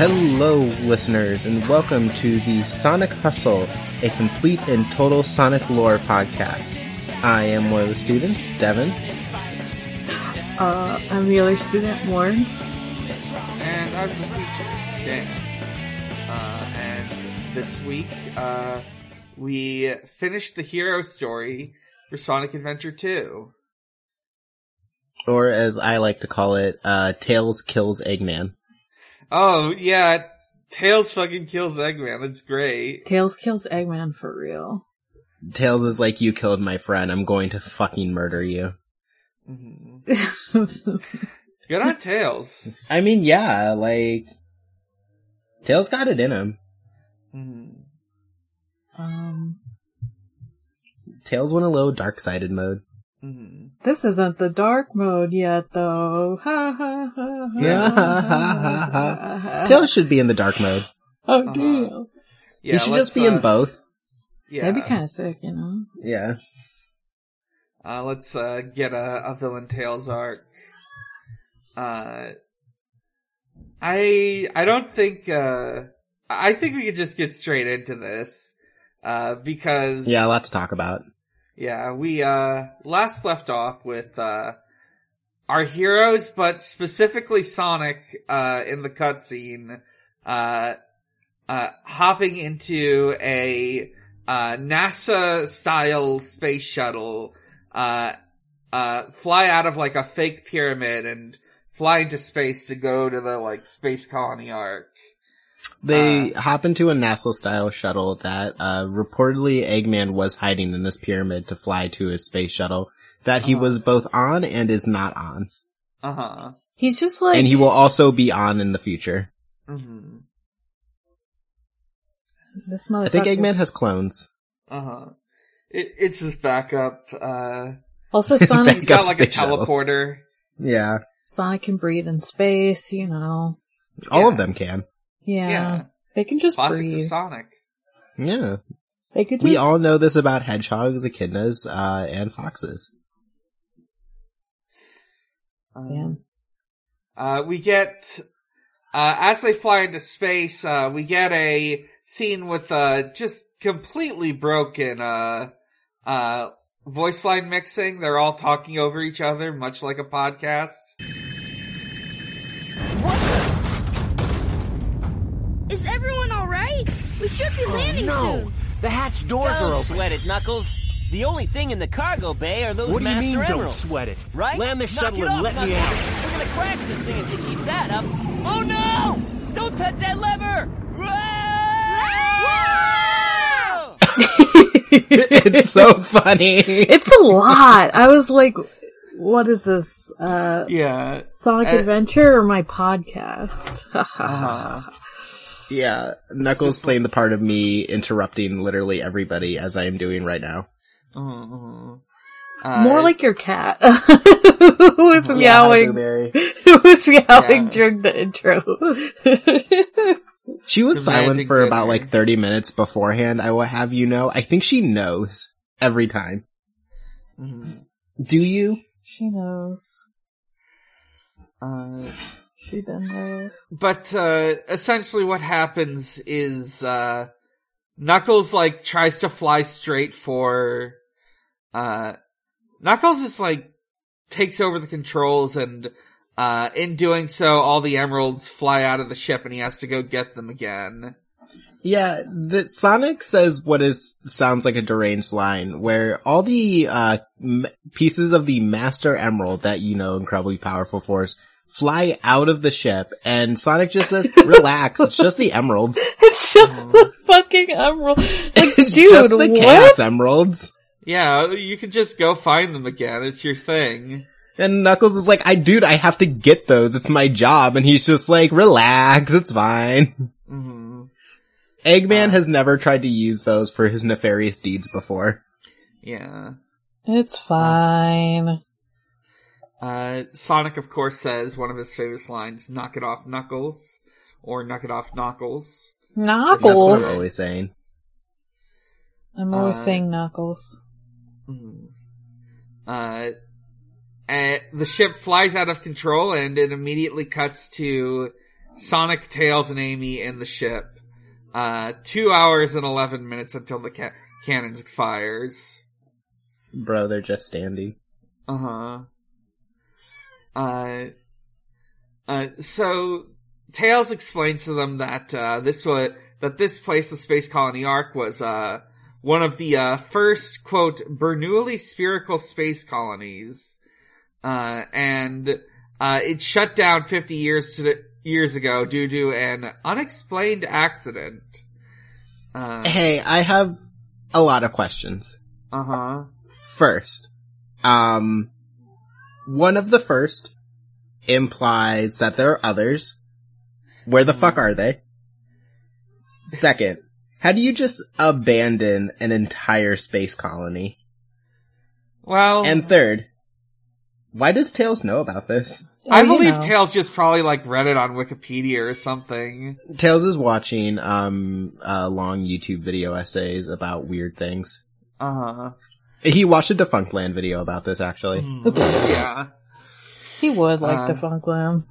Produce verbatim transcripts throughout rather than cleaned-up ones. Hello, listeners, and welcome to the Sonic Hustle, a complete and total Sonic lore podcast. I am one of the students, Devon. Uh, I'm the other student, Morg. And I'm the teacher, Dan. Uh, and this week, uh, we finished the hero story for Sonic Adventure two. Or, as I like to call it, uh, Tails kills Eggman. Oh, yeah, Tails fucking kills Eggman, that's great. Tails kills Eggman for real. Tails is like, you killed my friend, I'm going to fucking murder you. Mm-hmm. Good on Tails. I mean, yeah, like, Tails got it in him. Mm-hmm. Um, Tails went a little dark-sided mode. Mm-hmm. This isn't the dark mode yet, though. Ha ha ha ha. Yeah, ha, ha, ha, ha. Tails should be in the dark mode. Oh, uh-huh. Deal. Yeah, he should just be uh, in both. Yeah. That'd be kind of sick, you know? Yeah. Uh, let's uh, get a, a villain Tails arc. Uh, I I don't think... Uh, I think we could just get straight into this. Uh, because... Yeah, a lot to talk about. Yeah, we uh last left off with uh our heroes, but specifically Sonic uh in the cutscene uh uh hopping into a uh NASA style space shuttle, uh uh fly out of like a fake pyramid and fly into space to go to the like Space Colony ARK. They uh, hop into a NASA-style shuttle that, uh, reportedly Eggman was hiding in this pyramid to fly to his space shuttle that uh-huh. he was both on and is not on. Uh-huh. He's just like... And he will also be on in the future. Mm-hmm. This motherfucker... I think Eggman has clones. Uh-huh. It, it's his backup, uh... Also, Sonic's got like a teleporter. Shuttle. Yeah. Sonic can breathe in space, you know. All yeah. of them can. Yeah, yeah, they can just Classics breathe. Classics of Sonic. Yeah. They could just... We all know this about hedgehogs, echidnas, uh, and foxes. Um, yeah. Uh, we get, uh, as they fly into space, uh, we get a scene with, uh, just completely broken, uh, uh, voice line mixing. They're all talking over each other, much like a podcast. Is everyone alright? We should be landing oh, no. soon. The hatch doors don't are open. Don't sweat it, Knuckles. The only thing in the cargo bay are those what Master Emeralds. What do you mean, Emeralds, don't sweat it? Right? Land the Knock shuttle and off, let Knuckles. Me out. We're gonna crash this thing if you keep that up. Oh no! Don't touch that lever! It's so funny. It's a lot. I was like, what is this? Uh, yeah. Sonic uh, Adventure or my podcast? uh-huh. Yeah, Knuckles playing the part of me interrupting literally everybody as I am doing right now. Uh-huh. Uh, More like your cat. Who was meowing? Who was meowing yeah. during the intro? She was Romantic silent for dinner. About like thirty minutes beforehand, I will have you know. I think she knows every time. Mm-hmm. Do you? She knows. Uh... But, uh, essentially what happens is, uh, Knuckles, like, tries to fly straight for, uh, Knuckles just, like, takes over the controls and, uh, in doing so, all the emeralds fly out of the ship and he has to go get them again. Yeah, the, Sonic says what is, sounds like a deranged line, where all the, uh, m- pieces of the Master Emerald that you know, incredibly powerful force, fly out of the ship, and Sonic just says, relax, it's just the emeralds. It's just the fucking emerald. Like, it's dude, just the what? Chaos emeralds. Yeah, you could just go find them again, it's your thing. And Knuckles is like, I dude, I have to get those, it's my job, and he's just like, relax, it's fine. Mm-hmm. Eggman uh, has never tried to use those for his nefarious deeds before. Yeah. It's fine. Uh, Uh, Sonic, of course, says one of his famous lines, knock it off, Knuckles, or knock it off, Knuckles. Knuckles? That's what I'm always saying. I'm always uh, saying Knuckles. Mm-hmm. Uh, and the ship flies out of control, and it immediately cuts to Sonic, Tails, and Amy in the ship. Uh, two hours and eleven minutes until the ca- cannon fires. Bro, they're just standing. Uh-huh. Uh, uh, so Tails explains to them that, uh, this was, that this place, the Space Colony ARK, was, uh, one of the, uh, first, quote, Bernoulli spherical space colonies. Uh, and, uh, it shut down fifty years to the, years ago due to an unexplained accident. Uh, hey, I have a lot of questions. Uh-huh. First, um, one of the first implies that there are others. Where the fuck are they? Second, how do you just abandon an entire space colony? Well... And third, why does Tails know about this? I believe know. Tails just probably, like, read it on Wikipedia or something. Tails is watching, um, uh, long YouTube video essays about weird things. Uh-huh. He watched a Defunctland video about this, actually. Mm, yeah. He would like uh, Defunctland.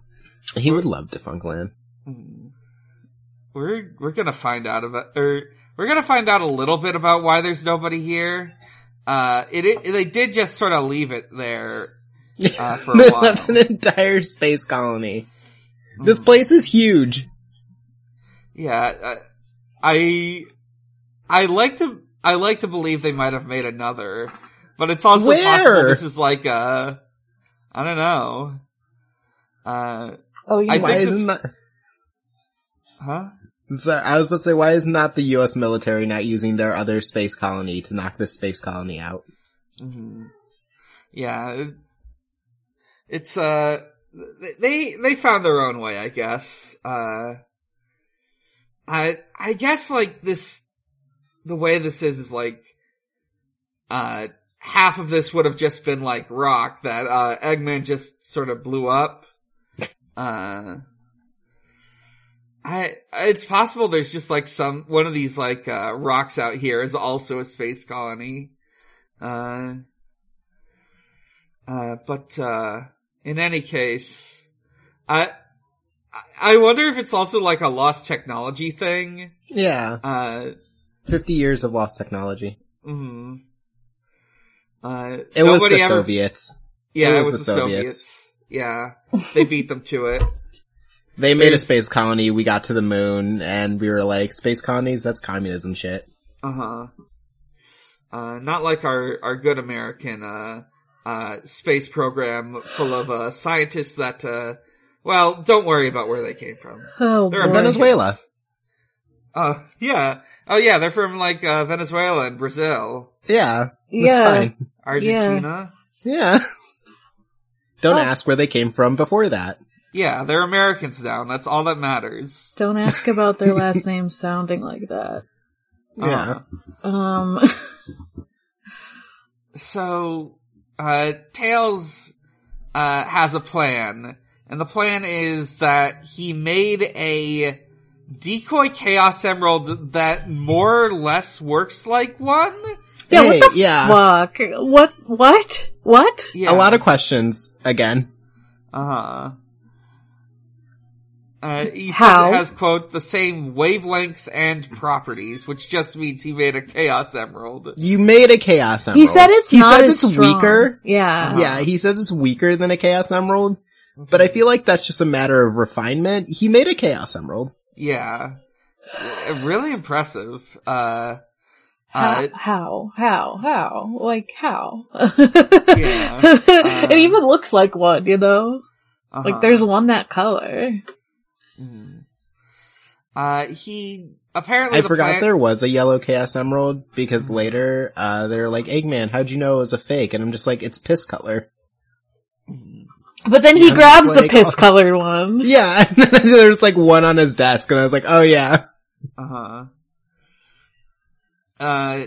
He would love Defunctland. We're, we're gonna find out about, or, we're gonna find out a little bit about why there's nobody here. Uh, it, it they did just sort of leave it there, uh, for a while. That's an entire space colony. Mm. This place is huge. Yeah, I, I like to, I like to believe they might have made another, but it's also Where? possible this is like a, I don't know. Uh, oh, you I why think isn't this... that... Huh? So I was supposed to say, why is not the U S military not using their other space colony to knock this space colony out? Mm-hmm. Yeah, it's uh, they they found their own way, I guess. Uh, I I guess like this. The way this is, is like, uh, half of this would have just been like rock that, uh, Eggman just sort of blew up. Uh, I, it's possible there's just like some, one of these like, uh, rocks out here is also a space colony. Uh, uh, but, uh, in any case, I, I wonder if it's also like a lost technology thing. Yeah. Uh, Fifty years of lost technology. Mm-hmm. Uh, it was the ever... Soviets. Yeah, it was, it was the, the Soviets. Soviets. Yeah, they beat them to it. They made There's... a space colony. We got to the moon, and we were like, "Space colonies—that's communism shit." Uh-huh. Uh, not like our our good American uh uh space program full of uh scientists that uh well don't worry about where they came from. Oh, they're from Venezuela. Uh, yeah. Oh, yeah, they're from, like, uh, Venezuela and Brazil. Yeah. That's yeah. fine. Argentina. Yeah. yeah. Don't oh. ask where they came from before that. Yeah, they're Americans now, and that's all that matters. Don't ask about their last name sounding like that. Yeah. Uh, um. So, uh, Tails, uh, has a plan. And the plan is that he made a... decoy Chaos Emerald that more or less works like one? Yeah, hey, what the yeah. fuck? What? What? What? Yeah. A lot of questions, again. Uh-huh. Uh, he How? says it has, quote, the same wavelength and properties, which just means he made a Chaos Emerald. You made a Chaos Emerald. He said it's he not says as it's strong. weaker. Yeah. Uh-huh. Yeah, he says it's weaker than a Chaos Emerald, but I feel like that's just a matter of refinement. He made a Chaos Emerald. Yeah, really impressive. Uh, how, uh, how, how, how, like how? yeah, uh, it even looks like one, you know. Uh-huh. Like there's one that color. Mm. Uh, he apparently I the forgot plant- there was a yellow Chaos Emerald because mm-hmm. later, uh, they're like, "Eggman, how'd you know it was a fake?" And I'm just like, "It's piss color." Mm. But then he yeah, grabs like, the piss-colored oh. one. Yeah, and then there's, like, one on his desk, and I was like, oh, yeah. Uh-huh. Uh,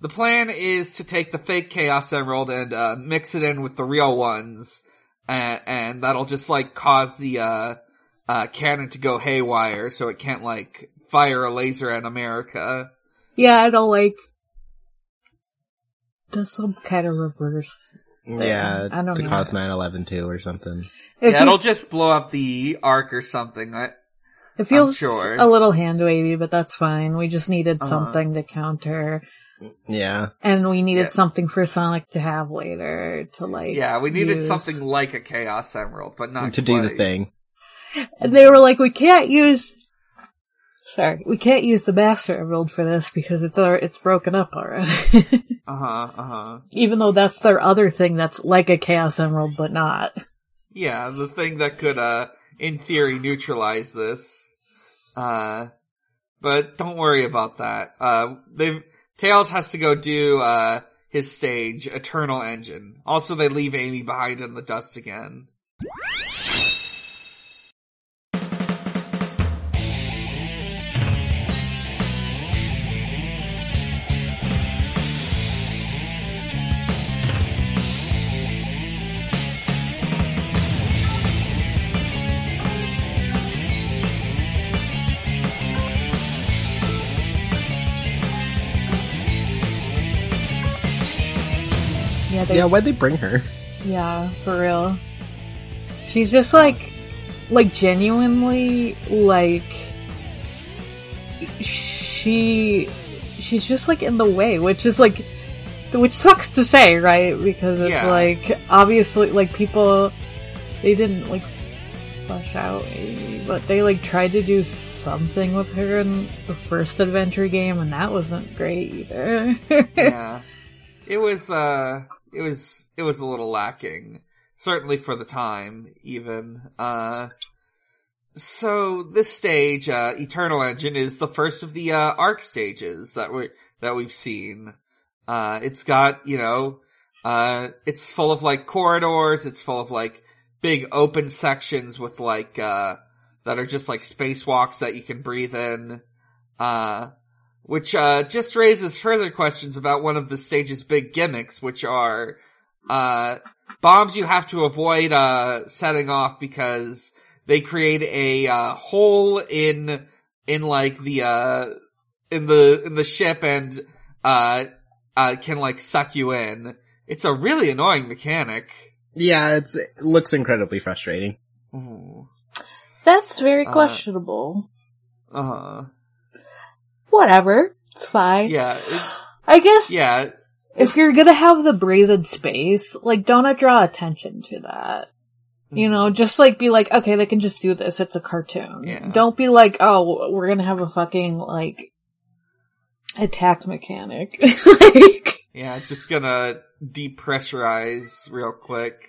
the plan is to take the fake Chaos Emerald and, uh, mix it in with the real ones, and, and that'll just, like, cause the, uh, uh, cannon to go haywire, so it can't, like, fire a laser at America. Yeah, it'll, like, do some kind of reverse thing. Yeah, I don't to cause nine eleven too or something. If yeah, you, it'll just blow up the ARC or something. I, it feels I'm sure. a little hand-wavy, but that's fine. We just needed uh-huh. something to counter. Yeah. And we needed yeah. something for Sonic to have later to, like, Yeah, we needed use. something like a Chaos Emerald, but not to quite. do the thing. And they were like, we can't use... Sorry, we can't use the Master Emerald for this because it's our, it's broken up already. uh-huh, uh-huh. Even though that's their other thing that's like a Chaos Emerald, but not. Yeah, the thing that could, uh, in theory, neutralize this. Uh, but don't worry about that. Uh, they've... Tails has to go do, uh, his stage, Eternal Engine. Also, they leave Amy behind in the dust again. Yeah, why'd they bring her? Yeah, for real. She's just like, like genuinely, like, she, she's just like in the way, which is like, which sucks to say, right? Because it's yeah. like, obviously, like people, they didn't like flesh out Amy, but they like tried to do something with her in the first adventure game, and that wasn't great either. yeah. It was, uh... It was, it was a little lacking. Certainly for the time, even. Uh, so this stage, uh, Eternal Engine is the first of the, uh, ARC stages that we, that we've seen. Uh, it's got, you know, uh, it's full of like corridors, it's full of like big open sections with like, uh, that are just like spacewalks that you can breathe in. Uh, Which, uh, just raises further questions about one of the stage's big gimmicks, which are, uh, bombs you have to avoid, uh, setting off because they create a, uh, hole in, in like the, uh, in the, in the ship and, uh, uh, can like suck you in. It's a really annoying mechanic. Yeah, it's, it looks incredibly frustrating. Ooh. That's very questionable. Uh, uh-huh. Whatever, it's fine. Yeah, it, I guess. Yeah, if you're gonna have the breathed space, like, don't draw attention to that. Mm-hmm. You know, just like be like, okay, they can just do this. It's a cartoon. Yeah. Don't be like, oh, we're gonna have a fucking like attack mechanic. like, yeah, just gonna depressurize real quick.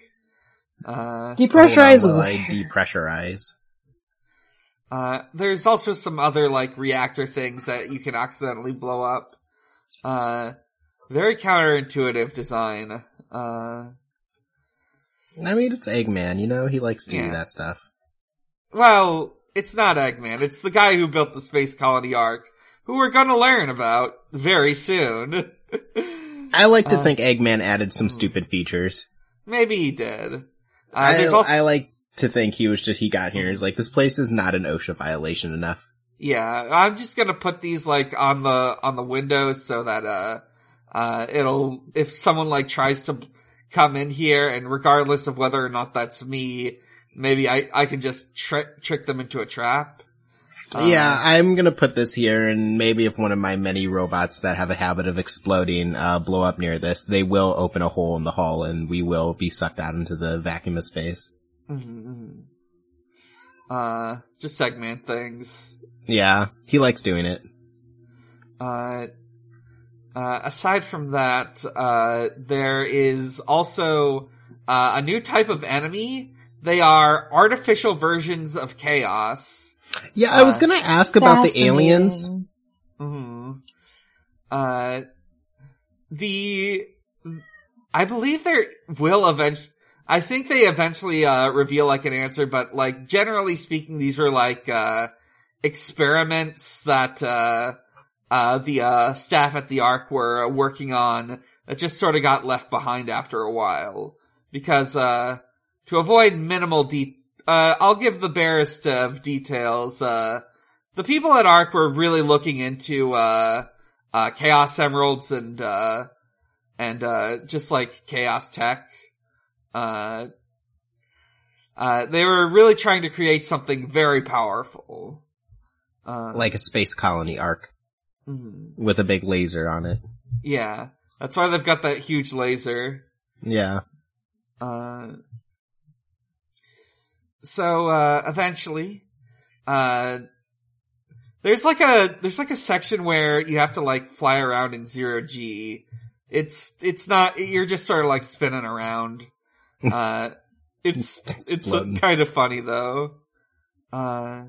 Uh, depressurize. Like depressurize. Uh, there's also some other, like, reactor things that you can accidentally blow up. Uh, very counterintuitive design. Uh, I mean, it's Eggman, you know? He likes to yeah. do that stuff. Well, it's not Eggman. It's the guy who built the Space Colony ARK, who we're gonna learn about very soon. I like to uh, think Eggman added some stupid features. Maybe he did. Uh, I, there's also- I like... To think he was just, he got here, he's like, this place is not an OSHA violation enough. Yeah, I'm just gonna put these, like, on the, on the windows so that, uh, uh, it'll, if someone, like, tries to come in here, and regardless of whether or not that's me, maybe I, I can just trick, trick them into a trap. Yeah, um, I'm gonna put this here, and maybe if one of my many robots that have a habit of exploding, uh, blow up near this, they will open a hole in the hull, and we will be sucked out into the vacuum of space. Mm-hmm. Uh, just segment things. Yeah, he likes doing it. Uh, uh, aside from that, uh, there is also, uh, a new type of enemy. They are artificial versions of chaos. Yeah, uh, I was gonna ask about the aliens. Mm-hmm. Uh, the, I believe there will eventually, I think they eventually, uh, reveal, like, an answer, but, like, generally speaking, these were, like, uh, experiments that, uh, uh, the, uh, staff at the ARC were uh, working on that just sort of got left behind after a while. Because, uh, to avoid minimal de- uh, I'll give the barest of details, uh, the people at ARC were really looking into, uh, uh, Chaos Emeralds and, uh, and, uh, just, like, Chaos Tech. Uh, uh, they were really trying to create something very powerful. Um, like a space colony ARK. Mm-hmm. With a big laser on it. Yeah. That's why they've got that huge laser. Yeah. Uh, so, uh, eventually, uh, there's like a, there's like a section where you have to like fly around in zero G. It's, it's not, you're just sort of like spinning around. Uh, it's, it's kind of funny though. Uh,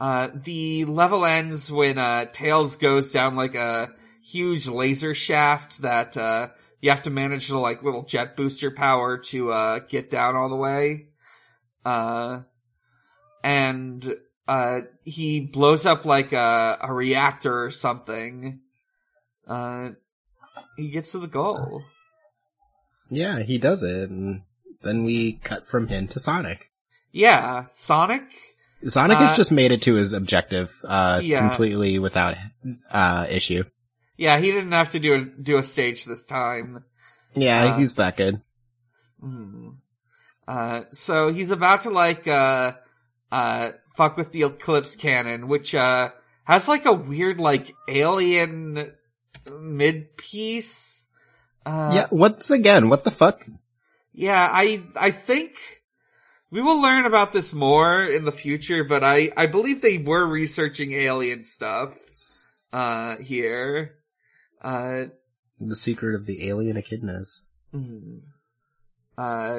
uh, the level ends when, uh, Tails goes down like a huge laser shaft that, uh, you have to manage the, like, little jet booster power to, uh, get down all the way. Uh, and, uh, he blows up, like, a, a reactor or something. Uh, he gets to the goal. Yeah, he does it, and then we cut from him to Sonic. Yeah, Sonic? Sonic uh, has just made it to his objective, uh, yeah. completely without, uh, issue. Yeah, he didn't have to do a, do a stage this time. Yeah, uh, he's that good. Mm. Uh, so he's about to like, uh, uh, fuck with the Eclipse Cannon, which, uh, has like a weird, like, alien mid-piece. Uh, yeah, once again, what the fuck? Yeah, I, I think we will learn about this more in the future, but I, I believe they were researching alien stuff, uh, here. Uh, the secret of the alien echidnas. Mm-hmm. Uh,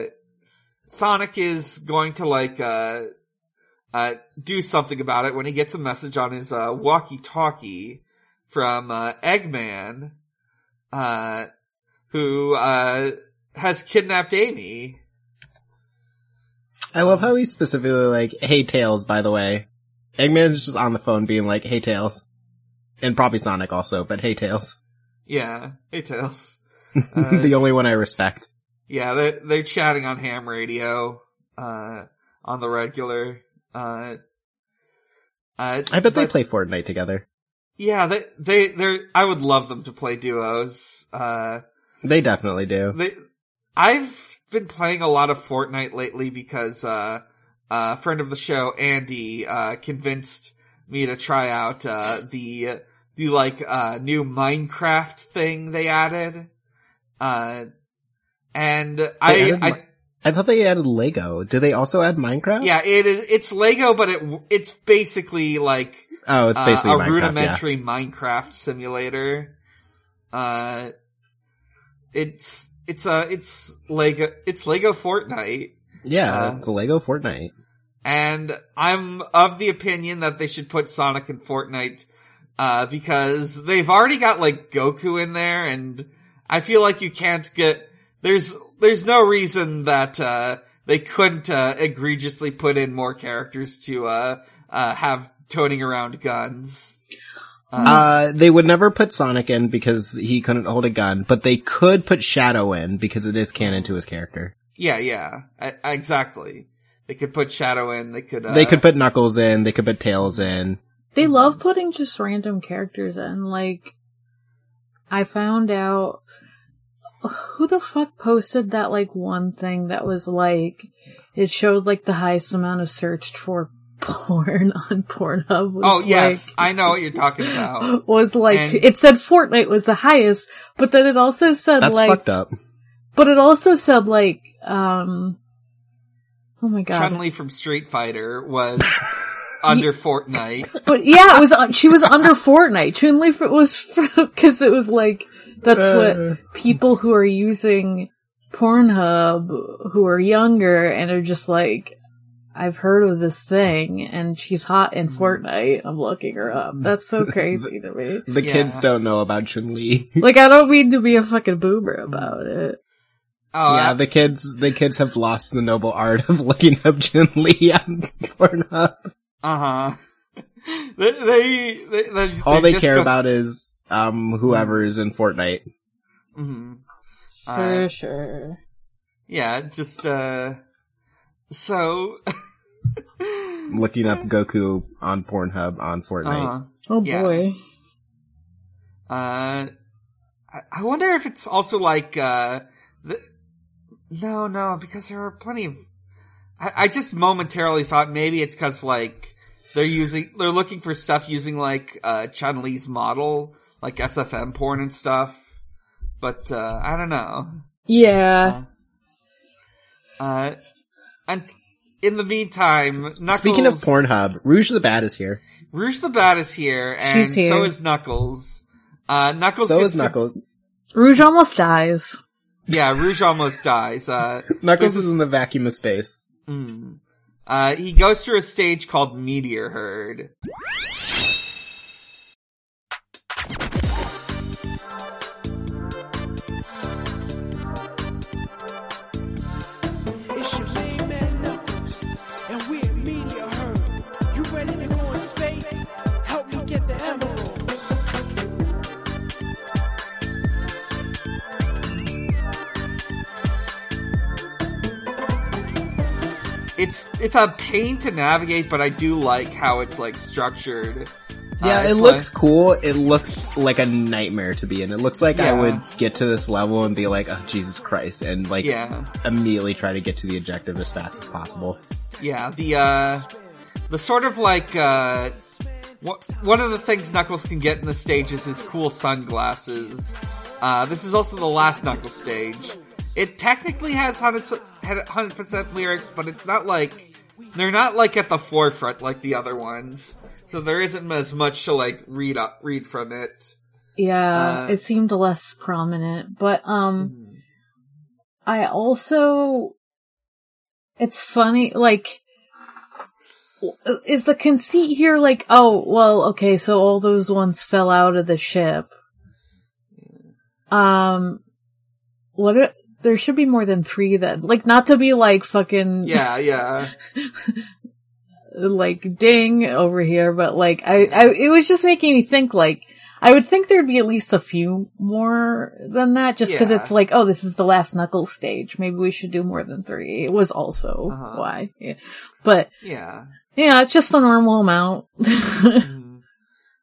Sonic is going to like, uh, uh, do something about it when he gets a message on his, uh, walkie-talkie from, uh, Eggman, uh, who, uh, has kidnapped Amy. I love how he's specifically like, hey Tails, by the way. Eggman is just on the phone being like, hey Tails. And probably Sonic also, but hey, Tails. Yeah, hey, Tails. Uh, the only one I respect. Yeah, they're, they're chatting on ham radio, uh, on the regular. Uh, uh, I bet they play Fortnite together. Yeah, they, they, they're, I would love them to play duos. Uh, they definitely do. They, I've been playing a lot of Fortnite lately because, uh, a friend of the show, Andy, uh, convinced me to try out, uh, the, the, like, uh, new Minecraft thing they added. Uh, and they I, added, I, I thought they added Lego. Do they also add Minecraft? Yeah, it is, it's Lego, but it, it's basically like, oh, it's basically uh, a Minecraft, rudimentary yeah. Minecraft simulator. Uh, it's, it's, uh, it's Lego, it's Lego Fortnite. Yeah, uh, it's Lego Fortnite. And I'm of the opinion that they should put Sonic in Fortnite, uh, because they've already got, like, Goku in there, and I feel like you can't get, there's, there's no reason that, uh, they couldn't, uh, egregiously put in more characters to, uh, uh, have toting around guns. Um, uh, they would never put Sonic in because he couldn't hold a gun, but they could put Shadow in because it is canon to his character. Yeah, yeah, I, I, exactly. They could put Shadow in, they could, uh... They could put Knuckles in, they could put Tails in. They love putting just random characters in, like... I found out... Who the fuck posted that, like, one thing that was, like... It showed, like, the highest amount of searched for porn on Pornhub. Was, oh, yes, like, I know what you're talking about. Was, like... And... It said Fortnite was the highest, but then it also said, That's like... That's fucked up. But it also said, like, um... Oh my god. Chun-Li from Street Fighter was under Fortnite. But yeah, it was, she was under Fortnite. Chun-Li was, because it was like, that's uh. what people who are using Pornhub, who are younger, and are just like, I've heard of this thing, and she's hot in Fortnite, I'm looking her up. That's so crazy to me. The yeah. kids don't know about Chun-Li. Like, I don't mean to be a fucking boomer about it. Oh, yeah, uh, the kids, the kids have lost the noble art of looking up Chun-Li on Pornhub. Uh-huh. They, they, they, they, All they, they care go- about is, um, whoever is in Fortnite. Mm-hmm. Uh, For sure. Yeah, just, uh, so. Looking up Goku on Pornhub on Fortnite. Uh-huh. Oh boy. Yeah. Uh, I-, I wonder if it's also like, uh, the- No, no, because there were plenty of... I, I just momentarily thought maybe it's because, like, they're using... They're looking for stuff using, like, uh, Chun-Li's model, like S F M porn and stuff. But, uh, I don't know. Yeah. Uh, uh and in the meantime, Knuckles... Speaking of Pornhub, Rouge the Bat is here. Rouge the Bat is here, and here. so is Knuckles. Uh, Knuckles... So is Knuckles. To- Rouge almost dies. Yeah, Rouge almost dies. Uh, Knuckles is in the vacuum of space. Mm. Uh, he goes through a stage called Meteor Herd. It's your main man Knuckles, and we're Meteor Herd. You ready to go in space? Help me get the emerald. It's it's a pain to navigate, but I do like how it's, like, structured. Yeah, uh, it looks like... cool. It looks like a nightmare to be in. It looks like yeah. I would get to this level and be like, oh, Jesus Christ, and, like, yeah. immediately try to get to the objective as fast as possible. Yeah, the, uh, the sort of, like, uh, wh- one of the things Knuckles can get in the stages is cool sunglasses. Uh, this is also the last Knuckles stage. It technically has one hundred percent lyrics, but it's not like, they're not like at the forefront like the other ones. So there isn't as much to like read up, read from it. Yeah, uh, it seemed less prominent, but, um, mm-hmm. I also, it's funny, like, is the conceit here like, oh, well, okay, so all those ones fell out of the ship. Um, what are, There should be more than three then. Like, not to be like fucking... Yeah, yeah. like, ding over here, but like, I, I, it was just making me think like, I would think there'd be at least a few more than that, just because yeah. it's like, oh, this is the last Knuckles stage. Maybe we should do more than three. It was also uh-huh. why. Yeah. But, yeah. yeah, it's just the normal amount. mm.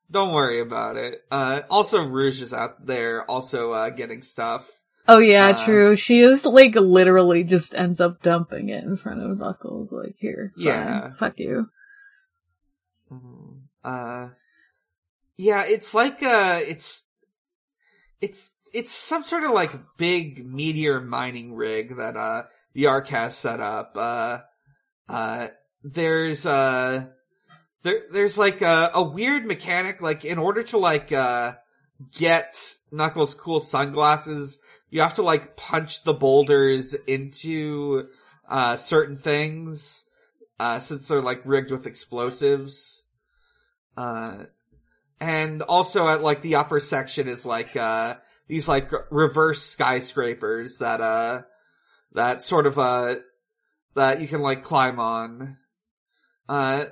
Don't worry about it. Uh, also, Rouge is out there also uh, getting stuff. Oh yeah, uh, true. She is, like, literally just ends up dumping it in front of Knuckles, like, here. Yeah. Fine, fuck you. Uh, yeah, it's like, uh, it's, it's, it's some sort of, like, big meteor mining rig that, uh, the ARK has set up. Uh, uh, there's, uh, there, there's, like, a, a weird mechanic, like, in order to, like, uh, get Knuckles' cool sunglasses, you have to, like, punch the boulders into, uh, certain things, uh, since they're, like, rigged with explosives. Uh, and also at, like, the upper section is, like, uh, these, like, reverse skyscrapers that, uh, that sort of, uh, that you can, like, climb on. Uh,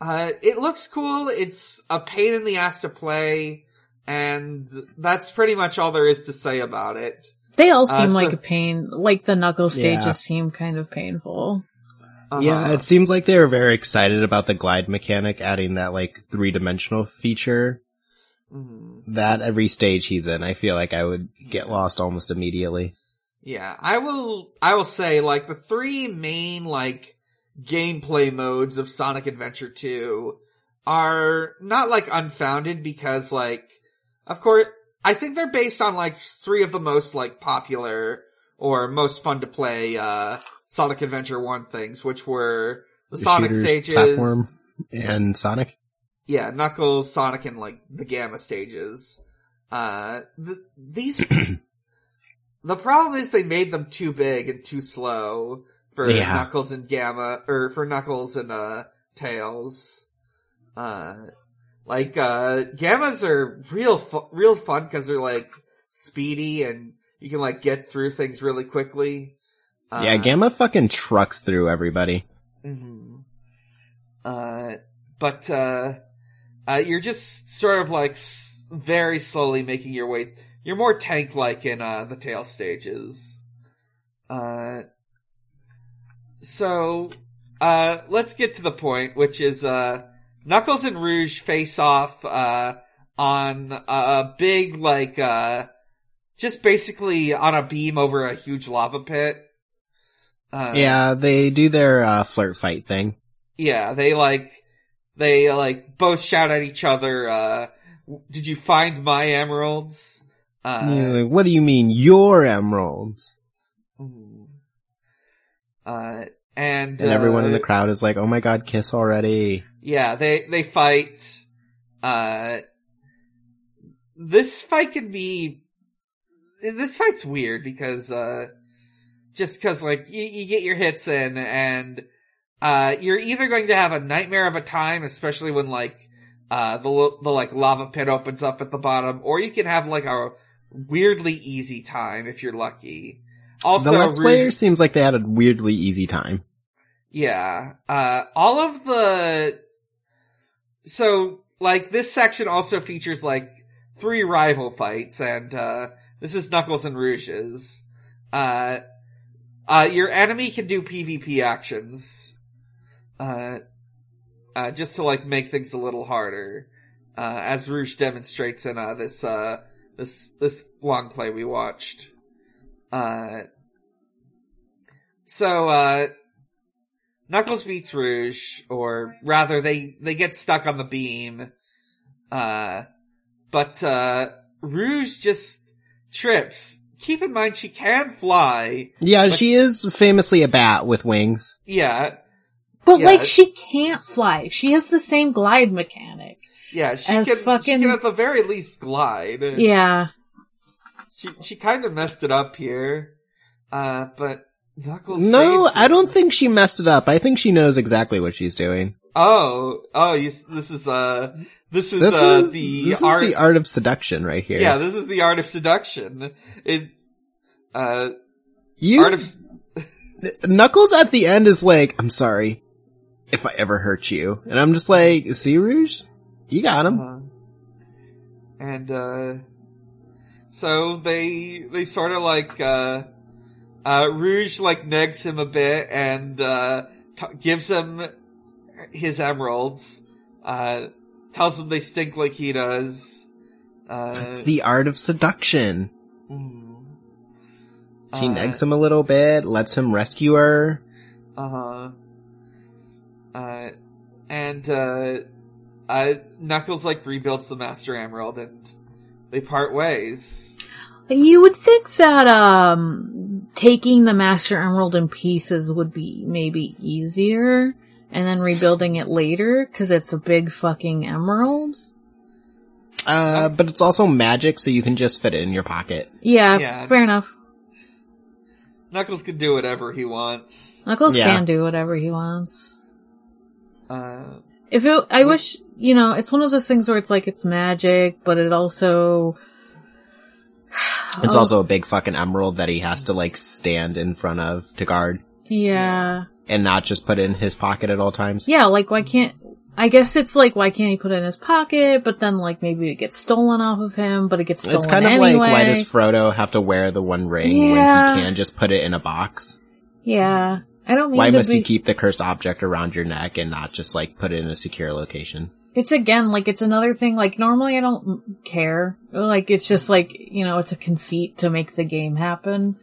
uh, it looks cool. It's a pain in the ass to play. And that's pretty much all there is to say about it. They all seem uh, so, like a pain. Like, the Knuckles stages yeah. seem kind of painful. Uh-huh. Yeah, it seems like they were very excited about the glide mechanic, adding that, like, three-dimensional feature. Mm-hmm. That every stage he's in, I feel like I would get lost almost immediately. Yeah, I will, I will say, like, the three main, like, gameplay modes of Sonic Adventure two are not, like, unfounded because, like, of course, I think they're based on, like, three of the most, like, popular or most fun-to-play uh Sonic Adventure one things, which were the, the Sonic shooters, stages. Platform, and Sonic? Yeah, Knuckles, Sonic, and, like, the Gamma stages. Uh, th- these... the problem is they made them too big and too slow for yeah. Knuckles and Gamma, or for Knuckles and uh Tails. Uh... Like, uh, Gammas are real, fu- real fun because they're, like, speedy and you can, like, get through things really quickly. Uh, yeah, Gamma fucking trucks through everybody. Mm-hmm. Uh, but, uh, uh, you're just sort of, like, s- very slowly making your way. Th- you're more tank-like in, uh, the tail stages. Uh, so, uh, let's get to the point, which is, uh, Knuckles and Rouge face off, uh, on a big, like, uh, just basically on a beam over a huge lava pit. Uh, yeah, they do their uh, flirt fight thing. Yeah, they like, they like both shout at each other, uh, did you find my emeralds? Uh, yeah, like, what do you mean, your emeralds? Uh, and, and everyone uh, in the crowd is like, oh my god, kiss already. Yeah, they, they fight. Uh, this fight can be, this fight's weird because, uh, just cause like, you, you get your hits in and, uh, you're either going to have a nightmare of a time, especially when like, uh, the, the like lava pit opens up at the bottom, or you can have like a weirdly easy time if you're lucky. Also, the Let's Player seems like they had a weirdly easy time. Yeah. Uh, all of the, so like this section also features like three rival fights and, uh, this is Knuckles and Rouge's. Uh, uh, your enemy can do PvP actions. Uh, uh, just to like make things a little harder. Uh, as Rouge demonstrates in, uh, this, uh, this, this long play we watched. Uh, so, uh, Knuckles beats Rouge, or rather they, they get stuck on the beam, uh, but, uh, Rouge just trips. Keep in mind she can fly. Yeah, but she is famously a bat with wings. Yeah. But yeah. Like, she can't fly. She has the same glide mechanic. Yeah, she can, fucking... she can at the very least glide. Yeah. She she kind of messed it up here, uh, but Knuckles No, saves I don't think she messed it up. I think she knows exactly what she's doing. Oh, oh, you, this is, uh, this is, this uh, is, the this art. This is the art of seduction right here. Yeah, this is the art of seduction. It, uh, you, art of... Knuckles at the end is like, I'm sorry if I ever hurt you. And I'm just like, see, Rouge? You got him. Uh, and, uh, So they, they sort of like, uh, uh, Rouge like negs him a bit and, uh, t- gives him his emeralds, uh, tells him they stink like he does. Uh, it's the art of seduction. Mm. She uh, negs him a little bit, lets him rescue her. Uh-huh. Uh, and, uh, uh, Knuckles like rebuilds the Master Emerald and, they part ways. You would think that um taking the Master Emerald in pieces would be maybe easier, and then rebuilding it later, because it's a big fucking emerald. Uh, but it's also magic, so you can just fit it in your pocket. Yeah, yeah. Fair enough. Knuckles can do whatever he wants. Knuckles yeah. can do whatever he wants. Uh... If it, I wish, you know, it's one of those things where it's like, it's magic, but it also... it's oh. also a big fucking emerald that he has to, like, stand in front of to guard. Yeah. And not just put it in his pocket at all times. Yeah, like, why can't... I guess it's like, why can't he put it in his pocket, but then, like, maybe it gets stolen off of him, but it gets stolen anyway. It's kind of anyway. like, why does Frodo have to wear the one ring yeah. when he can just put it in a box? Yeah. I don't mean Why must be- you keep the cursed object around your neck and not just, like, put it in a secure location? It's, again, like, it's another thing, like, normally I don't care. Like, it's just, like, you know, it's a conceit to make the game happen.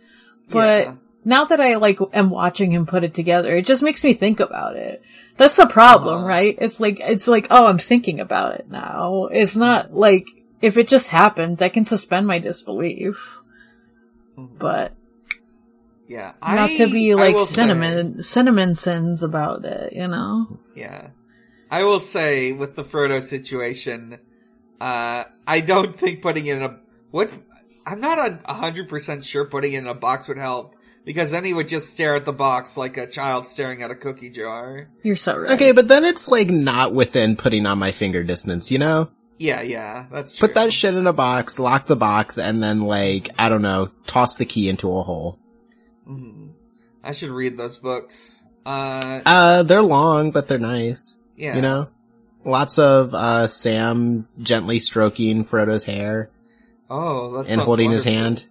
But yeah. now that I, like, am watching him put it together, it just makes me think about it. That's the problem, uh-huh. right? It's like, it's like, oh, I'm thinking about it now. It's not, like, if it just happens, I can suspend my disbelief. Mm-hmm. But... Yeah, I, not to be like cinnamon say, cinnamon sins about it, you know. Yeah, I will say with the Frodo situation, uh, I don't think putting it in a what I'm not a hundred percent sure putting it in a box would help because then he would just stare at the box like a child staring at a cookie jar. You're so right. Okay, but then it's like not within putting on my finger distance, you know. Yeah, yeah, that's true. Put that shit in a box, lock the box, and then like I don't know, toss the key into a hole. Mm-hmm. I should read those books. Uh, uh, they're long, but they're nice. Yeah. You know? Lots of, uh, Sam gently stroking Frodo's hair. Oh, that's And holding wonderful. his hand.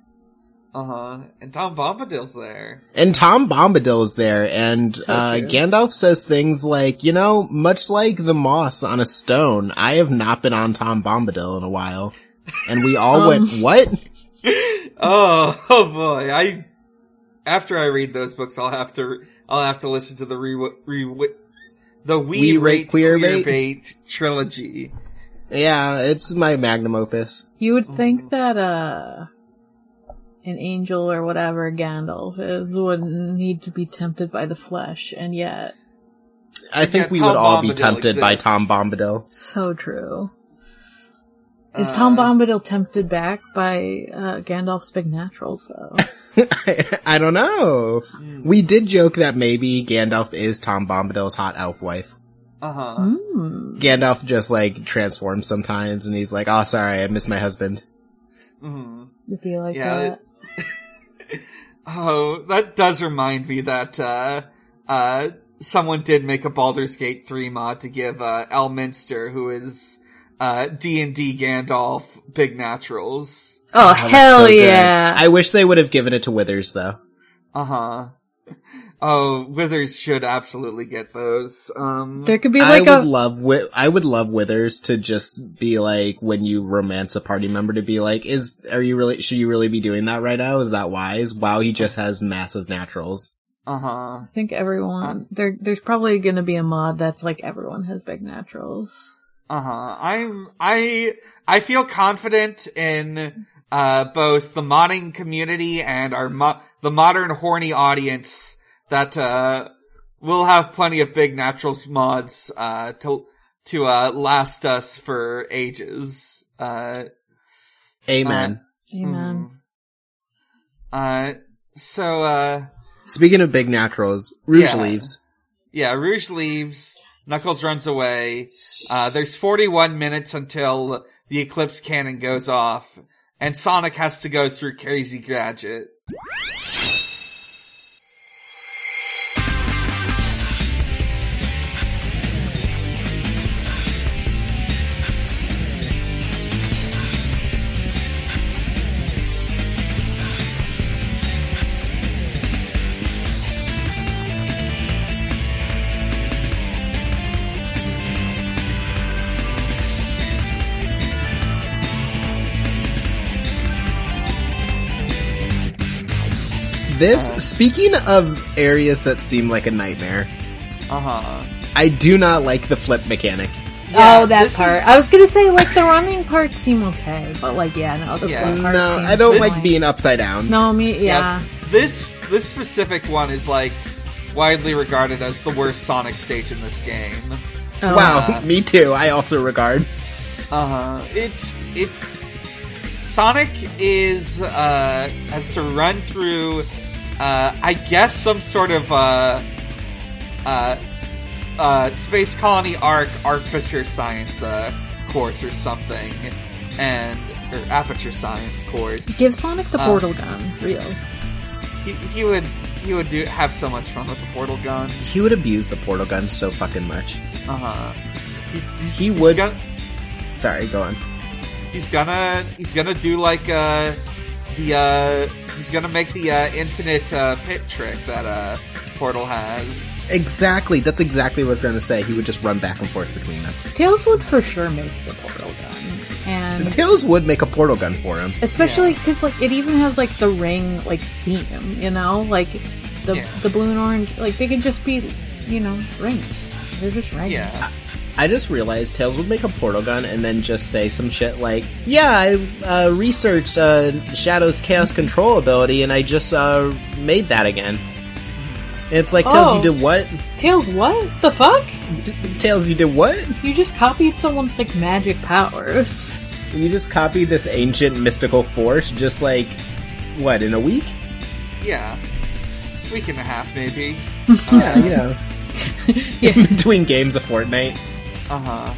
Uh-huh. And Tom Bombadil's there. And Tom Bombadil is there, and, so uh, true. Gandalf says things like, you know, much like the moss on a stone, I have not been on Tom Bombadil in a while. And we all um. went, what? oh, oh boy! I after I read those books, I'll have to I'll have to listen to the re, re the we, we rate queer bait? bait trilogy. Yeah, it's my magnum opus. You would think that uh, an angel or whatever Gandalf is wouldn't need to be tempted by the flesh, and yet I think yeah, we Tom would all Bombadil be tempted exists. by Tom Bombadil. So true. Is Tom uh, Bombadil tempted back by uh, Gandalf's big naturals, though? I, I don't know. Mm. We did joke that maybe Gandalf is Tom Bombadil's hot elf wife. Uh-huh. Mm. Gandalf just, like, transforms sometimes, and he's like, oh, sorry, I miss my husband. Mm-hmm. You feel like yeah, that? It... oh, that does remind me that uh, uh, someone did make a Baldur's Gate three mod to give uh, Elminster, who is... Uh, D and D Gandalf, Big Naturals. Oh, oh hell so yeah. I wish they would have given it to Withers, though. Uh-huh. Oh, Withers should absolutely get those. Um, there could be like I a- would love wi- I would love Withers to just be like, when you romance a party member, to be like, is, are you really, should you really be doing that right now? Is that wise? Wow, he just has massive naturals. Uh-huh. I think everyone, um, there, there's probably gonna be a mod that's like, everyone has Big Naturals. Uh-huh. I'm, I, I feel confident in, uh, both the modding community and our, mo- the modern horny audience that, uh, we'll have plenty of Big Naturals mods, uh, to, to, uh, last us for ages. Uh. Amen. Uh, Amen. Mm. Uh, so, uh. Speaking of Big Naturals, Rouge yeah. leaves. Yeah, Rouge leaves. Knuckles runs away. Uh, there's forty-one minutes until the Eclipse Cannon goes off, and Sonic has to go through Crazy Gadget. This, speaking of areas that seem like a nightmare, uh-huh. I do not like the flip mechanic. Yeah, oh, that part. Is... I was gonna say, like, the running parts seem okay, but, like, yeah, no, the yeah. flip part No, seems I don't this... like being upside down. No, me, yeah. yeah. This, this specific one is, like, widely regarded as the worst Sonic stage in this game. Oh. Wow, uh, me too, I also regard. Uh-huh. It's, it's... Sonic is, uh, has to run through... Uh, I guess some sort of, uh, uh, uh, Space Colony ARK, Aperture Science, uh, course or something. And, or Aperture Science course. Give Sonic the portal um, gun, real. He, he would, he would do, have so much fun with the portal gun. He would abuse the portal gun so fucking much. Uh-huh. He's, he's, he he's would. Gonna, Sorry, go on. He's gonna, he's gonna do like, uh, the, uh, He's gonna make the uh, infinite uh, pit trick that uh, Portal has. Exactly, that's exactly what I was gonna say. He would just run back and forth between them. Tails would for sure make the portal gun, and Tails would make a portal gun for him. Especially because yeah. like it even has like the ring like theme, you know, like the yeah. the blue and orange. Like they could just be, you know, rings. They're just rings. Yeah. I just realized Tails would make a portal gun and then just say some shit like, yeah, I uh, researched uh, Shadow's Chaos Control ability and I just uh, made that again. And it's like, Tails, oh. you did what? Tails, what? The fuck? D- Tails, you did what? You just copied someone's, like, magic powers. You just copied this ancient mystical force just, like, what, in a week? Yeah. Week and a half, maybe. yeah, uh, you know. yeah. In between games of Fortnite. Uh-huh.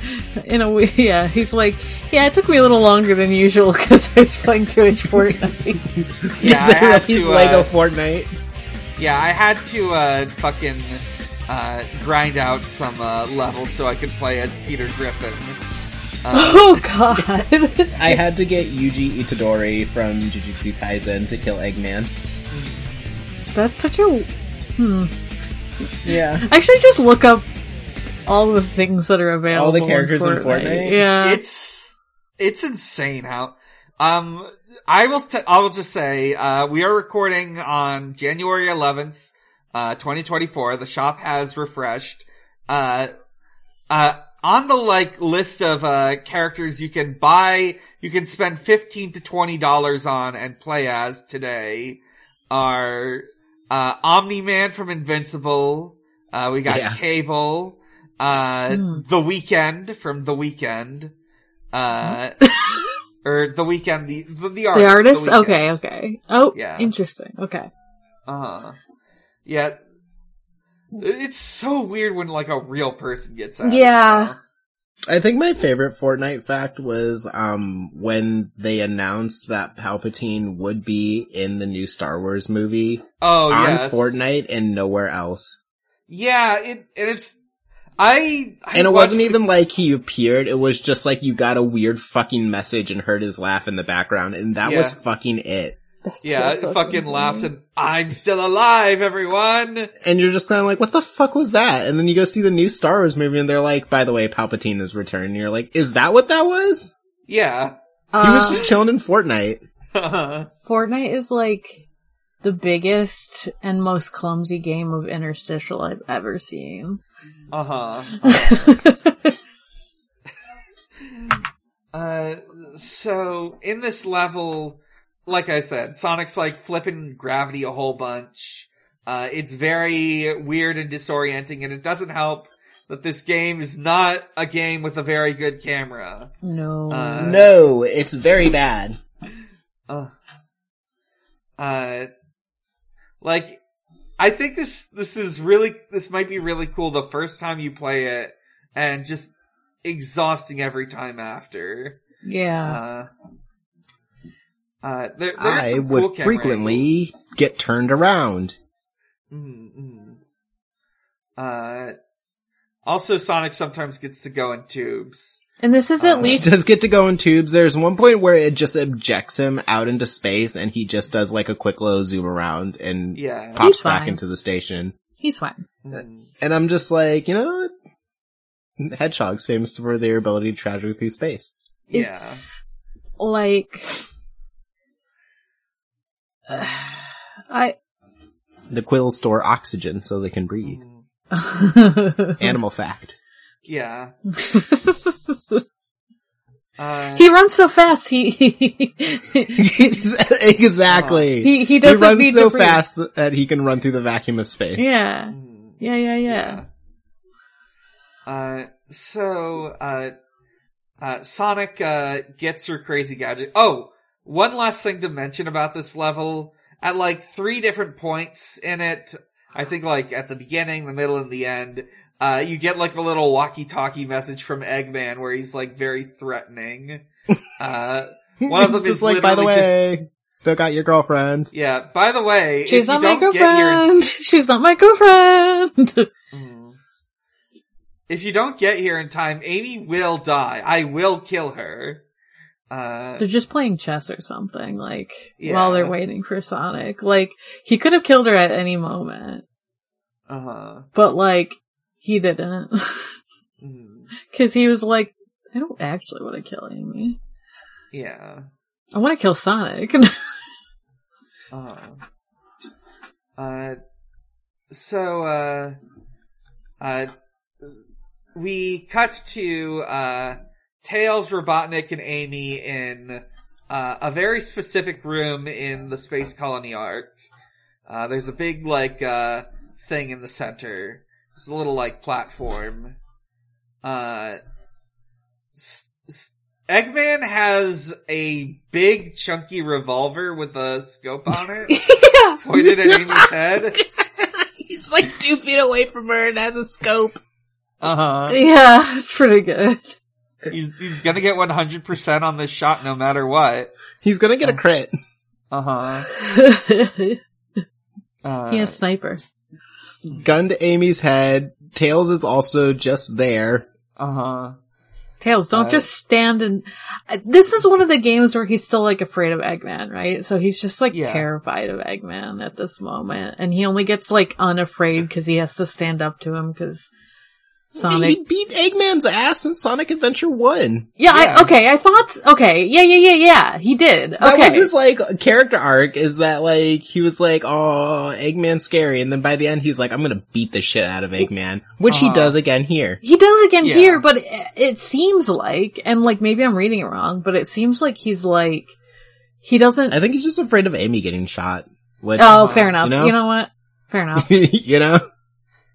In a way, yeah. He's like, yeah, it took me a little longer than usual because I was playing two H Fortnite. yeah, I had to, uh, Lego Fortnite. Yeah, I had to uh, fucking uh, grind out some uh, levels so I could play as Peter Griffin. Um, oh, God. I had to get Yuji Itadori from Jujutsu Kaisen to kill Eggman. That's such a... Hmm. Yeah. I should just look up all the things that are available. All the characters in Fortnite. in Fortnite. Yeah. It's it's insane how Um, I will, t- I will just say, uh, we are recording on January eleventh, uh, twenty twenty-four. The shop has refreshed. Uh, uh, on the, like, list of, uh, characters you can buy, you can spend fifteen to twenty dollars on and play as today are, uh, Omni-Man from Invincible. Uh, we got yeah. Cable, uh, mm. The Weeknd from The Weeknd, uh, or The Weeknd, the, the, the artist. The artist? The okay, okay. Oh, yeah. Interesting. Okay. Uh, yeah. It's so weird when, like, a real person gets out. Yeah. You know? I think my favorite Fortnite fact was, um, when they announced that Palpatine would be in the new Star Wars movie. Oh, yeah. On Fortnite and nowhere else. Yeah, it, and it's, I, I and it wasn't the, even like he appeared, it was just like you got a weird fucking message and heard his laugh in the background, and that yeah. was fucking it. That's yeah, so fucking, fucking laughs and, I'm still alive, everyone! And you're just kinda like, what the fuck was that? And then you go see the new Star Wars movie and they're like, by the way, Palpatine has returned, and you're like, is that what that was? Yeah. Uh, he was just chilling in Fortnite. Fortnite is like... the biggest and most clumsy game of interstitial I've ever seen. Uh-huh. Uh-huh. uh, so, in this level, like I said, Sonic's, like, flipping gravity a whole bunch. Uh, it's very weird and disorienting, and it doesn't help that this game is not a game with a very good camera. No. Uh, no, it's very bad. Uh, uh... Like, I think this, this is really, this might be really cool the first time you play it, and just exhausting every time after. Yeah. Uh, uh, there, I some would cool frequently angles. Get turned around. Mm-hmm. Uh, also Sonic sometimes gets to go in tubes. And this is at uh, least... He does get to go in tubes. There's one point where it just ejects him out into space, and he just does, like, a quick little zoom around and yeah. pops back into the station. He's fine. And I'm just like, you know, hedgehogs famous for their ability to travel through space. Yeah. It's like... Uh, I... The quills store oxygen so they can breathe. Animal fact. Yeah. uh, he runs so fast. He, he exactly. Uh, he he doesn't he runs need so to fast breathe. That he can run through the vacuum of space. Yeah. Yeah. Yeah. Yeah. yeah. Uh. So. Uh. uh Sonic uh, gets her Crazy Gadget. Oh, one last thing to mention about this level. At like three different points in it, I think like at the beginning, the middle, and the end. Uh, you get like a little walkie-talkie message from Eggman where he's like very threatening. Uh, one of them just is like, by the way, just, still got your girlfriend. Yeah, by the way, she's not my girlfriend. In- she's not my girlfriend. mm. If you don't get here in time, Amy will die. I will kill her. Uh, they're just playing chess or something, like yeah. while they're waiting for Sonic. Like he could have killed her at any moment. Uh huh. But like. He didn't. Because he was like, I don't actually want to kill Amy. Yeah. I want to kill Sonic. uh, uh, so, uh, uh, we cut to uh, Tails, Robotnik, and Amy in uh, a very specific room in the Space Colony ARK. Uh, there's a big, like, uh, thing in the center. It's a little, like, platform. Uh, S- S- Eggman has a big, chunky revolver with a scope on it. yeah. Pointed at Amy's head. He's, like, two feet away from her and has a scope. Uh-huh. Yeah, it's pretty good. He's he's gonna get one hundred percent on this shot no matter what. He's gonna get uh- a crit. Uh-huh. uh, he has snipers. Gun to Amy's head. Tails is also just there. Uh-huh. Tails, don't uh, just stand and... This is one of the games where he's still, like, afraid of Eggman, right? So he's just, like, yeah. terrified of Eggman at this moment. And he only gets, like, unafraid because he has to stand up to him because Sonic. He beat Eggman's ass in Sonic Adventure one. Yeah, yeah. I, okay, I thought, okay, yeah, yeah, yeah, yeah, he did, okay. That was his, like, character arc, is that, like, he was like, oh, Eggman's scary, and then by the end he's like, I'm gonna beat the shit out of Eggman, which uh-huh. he does again here. He does again yeah. here, but it, it seems like, and, like, maybe I'm reading it wrong, but it seems like he's, like, he doesn't... I think he's just afraid of Amy getting shot. Which, oh, fair enough. You know, you know what? Fair enough. You know?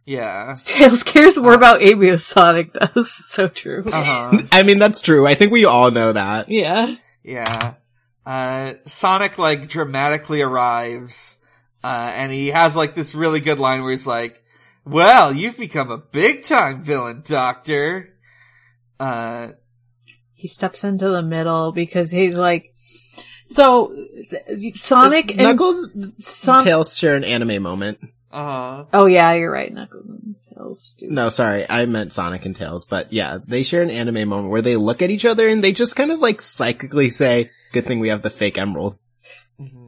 Yeah. Tails cares more about Amy than Sonic does. So true. Uh-huh. I mean, that's true. I think we all know that. Yeah. Yeah. Uh, Sonic, like, dramatically arrives, uh, and he has, like, this really good line where he's like, well, you've become a big-time villain, Doctor. Uh. He steps into the middle because he's like, so, th- Sonic and Knuckles Son- Tails share an anime moment. Uh-huh. Oh yeah, you're right, Knuckles and Tails do. No, sorry, I meant Sonic and Tails, but yeah, they share an anime moment where they look at each other and they just kind of like psychically say, good thing we have the fake emerald.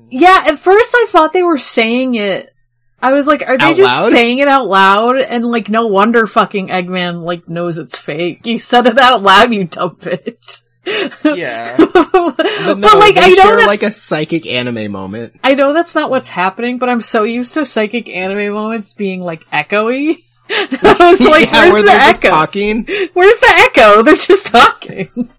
Yeah, at first I thought they were saying it, I was like, are they out just loud? saying it out loud? And like, no wonder fucking Eggman like knows it's fake. You said it out loud, you dumb bitch. Yeah. But, no, but like I know that's like a psychic anime moment. I know that's not what's happening, but I'm so used to psychic anime moments being like echoey. I was like, yeah, where's where the echo? Talking. Where's the echo? They're just talking.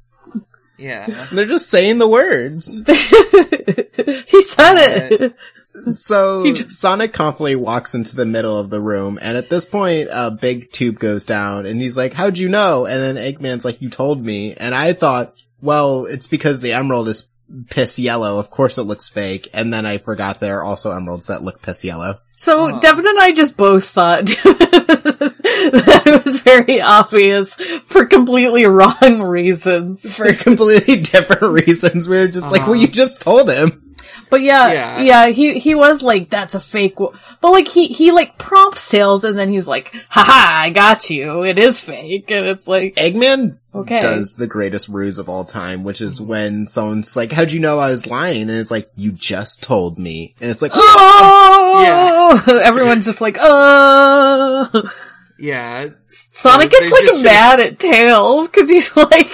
Yeah. They're just saying the words. He said it. Uh, so he just... Sonic confidently walks into the middle of the room, and at this point a big tube goes down and he's like, how'd you know? And then Eggman's like, you told me, and I thought, well, it's because the emerald is piss yellow. Of course it looks fake. And then I forgot there are also emeralds that look piss yellow. So uh-huh. Devon and I just both thought that it was very obvious for completely wrong reasons. For completely different reasons. We were just uh-huh. like, well, you just told him. But yeah, yeah, yeah, he, he was like, that's a fake. W-. But like, he, he like prompts Tails and then he's like, haha, I got you. It is fake. And it's like. Eggman okay. does the greatest ruse of all time, which is when someone's like, how'd you know I was lying? And it's like, you just told me. And it's like, oh, yeah. Everyone's just like, oh. Yeah. Sonic gets like just mad should've... at Tails because he's like...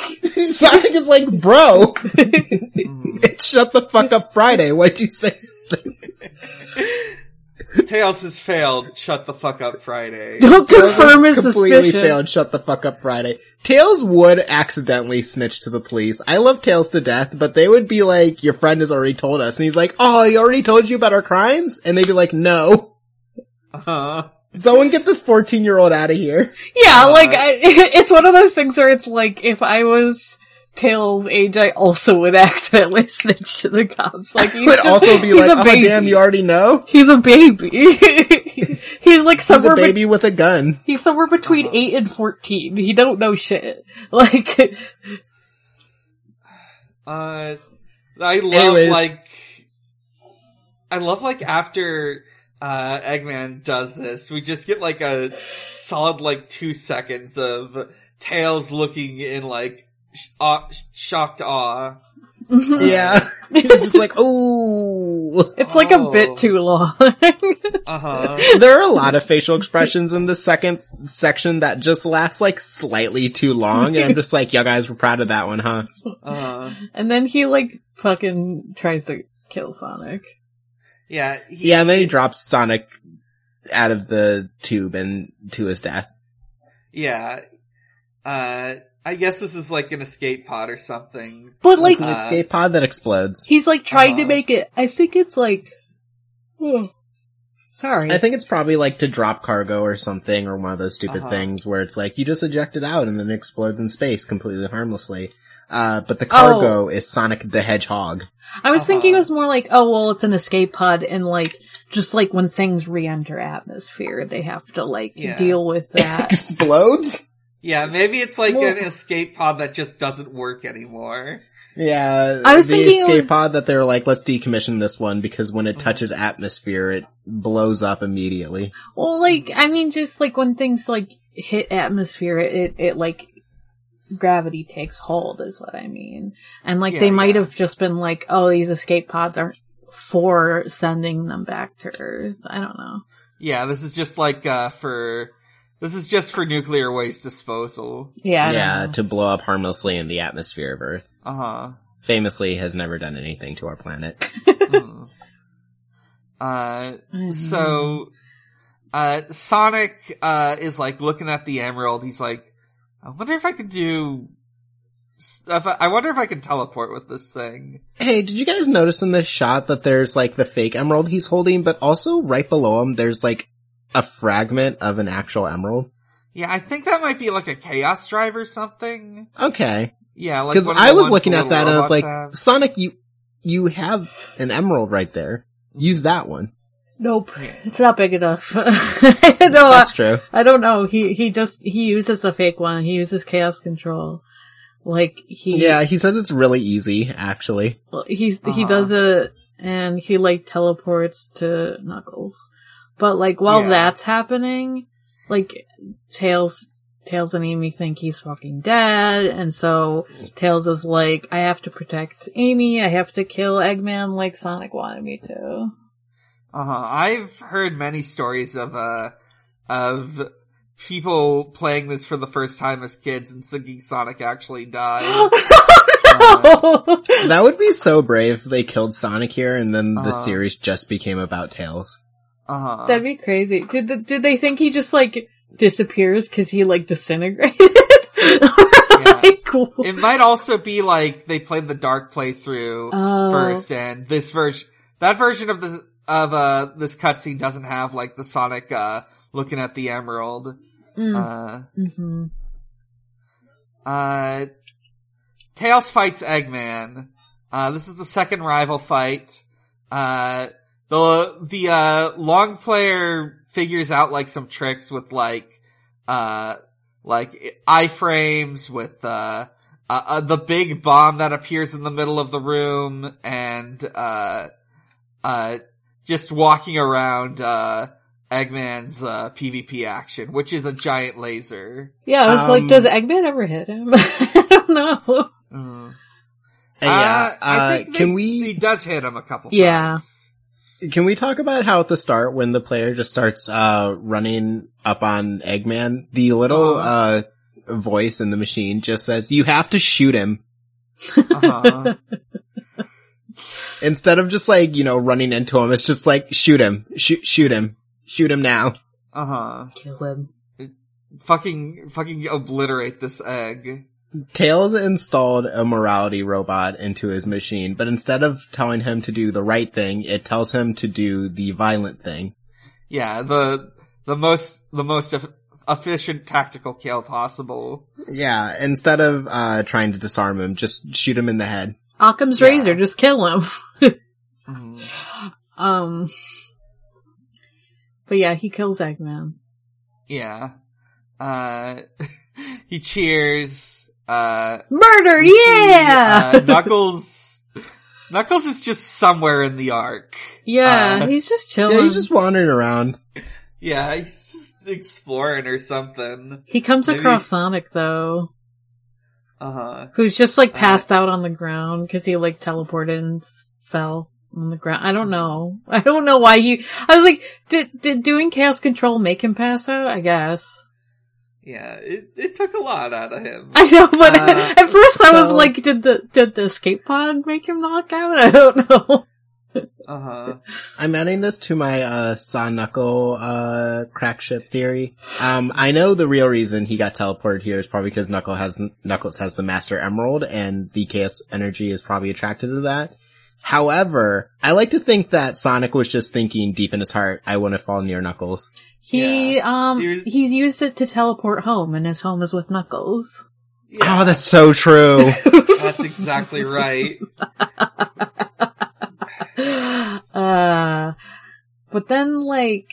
Sonic is like, bro, it's shut the fuck up Friday. Why'd you say something? Tails has failed shut the fuck up Friday. Don't Tails confirm his completely suspicion. Completely failed shut the fuck up Friday. Tails would accidentally snitch to the police. I love Tails to death, but they would be like, your friend has already told us. And he's like, oh, he already told you about our crimes? And they'd be like, no. Uh-huh. Someone get this fourteen-year-old out of here. Yeah, uh, like, I, it's one of those things where it's like, if I was Tails' age, I also would accidentally snitch to the cops. Like, you would just, also be like, oh, baby. Damn, you already know? He's a baby. He's like somewhere... He's a baby be- with a gun. He's somewhere between uh-huh. eight and fourteen. He don't know shit. Like... Uh, I love, anyways. like... I love, like, after... Uh, Eggman does this. We just get like a solid like two seconds of Tails looking in like sh- aw- sh- shocked awe. Mm-hmm. Yeah. He's just like, oh. It's like oh. a bit too long. Uh-huh. There are a lot of facial expressions in the second section that just last like slightly too long, and I'm just like, y'all guys were proud of that one, huh? Uh-huh. And then he like fucking tries to kill Sonic. Yeah, he, yeah, and then he drops Sonic out of the tube and to his death. Yeah. Uh, I guess this is like an escape pod or something. But like, it's an uh, escape pod that explodes. He's like trying uh, to make it, I think it's like, oh, sorry. I think it's probably like to drop cargo or something, or one of those stupid uh-huh. things where it's like, you just eject it out and then it explodes in space completely harmlessly. Uh, but the cargo oh. is Sonic the Hedgehog. I was uh-huh. thinking it was more like, oh, well, it's an escape pod, and like, just like when things re-enter atmosphere, they have to like yeah. deal with that. It explodes? Yeah, maybe it's like well, an escape pod that just doesn't work anymore. Yeah, I was the thinking escape would... pod that they're like, let's decommission this one because when it touches atmosphere, it blows up immediately. Well, like, I mean, just like when things like hit atmosphere, it, it, it like... gravity takes hold is what I mean. And like yeah, they might yeah. have just been like, oh, these escape pods aren't for sending them back to Earth. I don't know. Yeah, this is just like uh for This is just for nuclear waste disposal. Yeah. Yeah, to blow up harmlessly in the atmosphere of Earth. Uh-huh. Famously has never done anything to our planet. mm. Uh, mm-hmm. so, uh, Sonic, uh, is like looking at the Emerald. He's like, I wonder if I could do stuff. I wonder if I could teleport with this thing. Hey, did you guys notice in this shot that there's like the fake Emerald he's holding, but also right below him, there's like a fragment of an actual Emerald? Yeah, I think that might be like a Chaos Drive or something. Okay. Yeah, like, because I was looking at that and I was like, have. Sonic, you you have an Emerald right there. Use that one. Nope, it's not big enough. no, That's true. I, I don't know. He he just he uses the fake one. He uses Chaos Control. Like he yeah, he says it's really easy actually. Well, he's uh-huh. he does it and he like teleports to Knuckles, but like while yeah. that's happening, like Tails. Tails and Amy think he's fucking dead, and so Tails is like, I have to protect Amy, I have to kill Eggman like Sonic wanted me to. Uh-huh. I've heard many stories of, uh, of people playing this for the first time as kids and thinking Sonic actually died. uh, that would be so brave if they killed Sonic here and then uh-huh. the series just became about Tails. Uh-huh. That'd be crazy. Did the, did they think he just, like, disappears because he like disintegrated? yeah. Like, cool. It might also be like they played the dark playthrough oh. first, and this version, that version of this of uh this cutscene doesn't have like the Sonic uh looking at the Emerald. Mm. Uh, mm-hmm. uh, Tails fights Eggman. Uh, this is the second rival fight. Uh, the the uh long player figures out like some tricks with like uh like iframes with uh, uh, uh the big bomb that appears in the middle of the room and uh uh just walking around uh Eggman's uh PvP action, which is a giant laser. Yeah, I was um, like, does Eggman ever hit him? I don't know. Mm. Uh, yeah, uh, I think can they, we he does hit him a couple yeah. times. Can we talk about how at the start when the player just starts uh running up on Eggman, the little uh, uh voice in the machine just says, you have to shoot him. Uh-huh. Instead of just like, you know, running into him, it's just like, shoot him, shoot, shoot him, shoot him now. Uh-huh. Kill him. It, fucking, fucking obliterate this egg. Tails installed a morality robot into his machine, but instead of telling him to do the right thing, it tells him to do the violent thing. Yeah, the the most the most e- efficient tactical kill possible. Yeah, instead of uh trying to disarm him, just shoot him in the head. Occam's yeah. razor, just kill him. mm-hmm. Um, but yeah, he kills Eggman. Yeah, uh, he cheers. Uh, murder, yeah! See, uh, Knuckles, Knuckles is just somewhere in the Ark. Yeah, uh, he's just chilling. Yeah, he's just wandering around. Yeah, he's just exploring or something. He comes Maybe. across Sonic, though. Uh-huh. Who's just, like, passed uh, out on the ground, because he, like, teleported and fell on the ground. I don't know. I don't know why he- I was like, did, did doing Chaos Control make him pass out? I guess. Yeah, it, it took a lot out of him. I know, but uh, at first so, I was like, did the did the escape pod make him knock out? I don't know. Uh-huh. I'm adding this to my uh, Saw Knuckle uh, crack ship theory. Um, I know the real reason he got teleported here is probably because Knuckle has, Knuckles has the Master Emerald, and the Chaos Energy is probably attracted to that. However, I like to think that Sonic was just thinking deep in his heart, I want to fall near Knuckles. He, yeah. um, he was... he's used it to teleport home, and his home is with Knuckles. Yeah. Oh, that's so true. That's exactly right. uh, but then, like,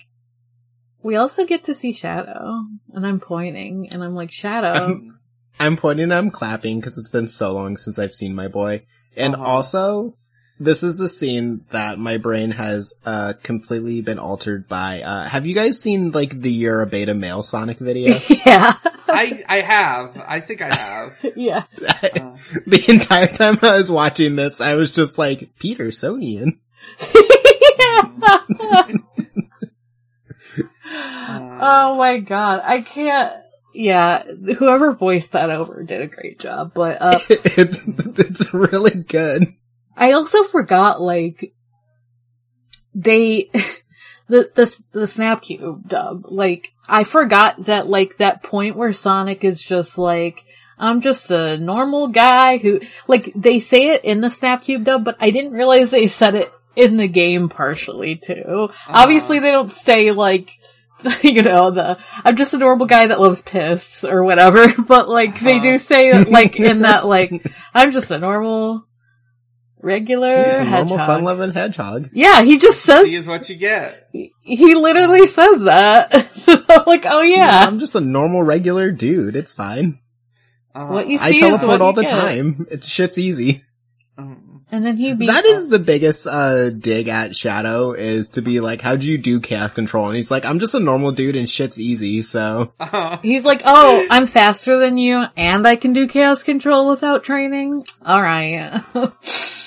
we also get to see Shadow, and I'm pointing, and I'm like, Shadow. I'm, I'm pointing, I'm clapping, because it's been so long since I've seen my boy. And uh-huh. also... this is the scene that my brain has uh completely been altered by. Uh have you guys seen, like, the You're a Beta Male Sonic video? Yeah. I I have. I think I have. Yes. I, uh. The entire time I was watching this, I was just like, Petersonian. Oh my god, I can't. Yeah, whoever voiced that over did a great job, but uh, it's, it's really good. I also forgot, like, they the the the Snapcube dub. Like, I forgot that, like, that point where Sonic is just like, I'm just a normal guy who, like, they say it in the Snapcube dub, but I didn't realize they said it in the game partially too. Uh-huh. Obviously, they don't say, like, you know, the I'm just a normal guy that loves piss or whatever, but, like, they do say that, like, in that, like, I'm just a normal regular He's a hedgehog. normal fun-loving hedgehog. Yeah, he just says he is what you get. He literally says that. So I'm like, oh yeah. No, I'm just a normal regular dude. It's fine. Uh, what you see I teleport is what all you the get. time. It's shit's easy. And then he beat That him. is the biggest uh dig at Shadow, is to be like, how do you do chaos control? And he's like, I'm just a normal dude and shit's easy, so. Uh-huh. He's like, oh, I'm faster than you and I can do chaos control without training? Alright.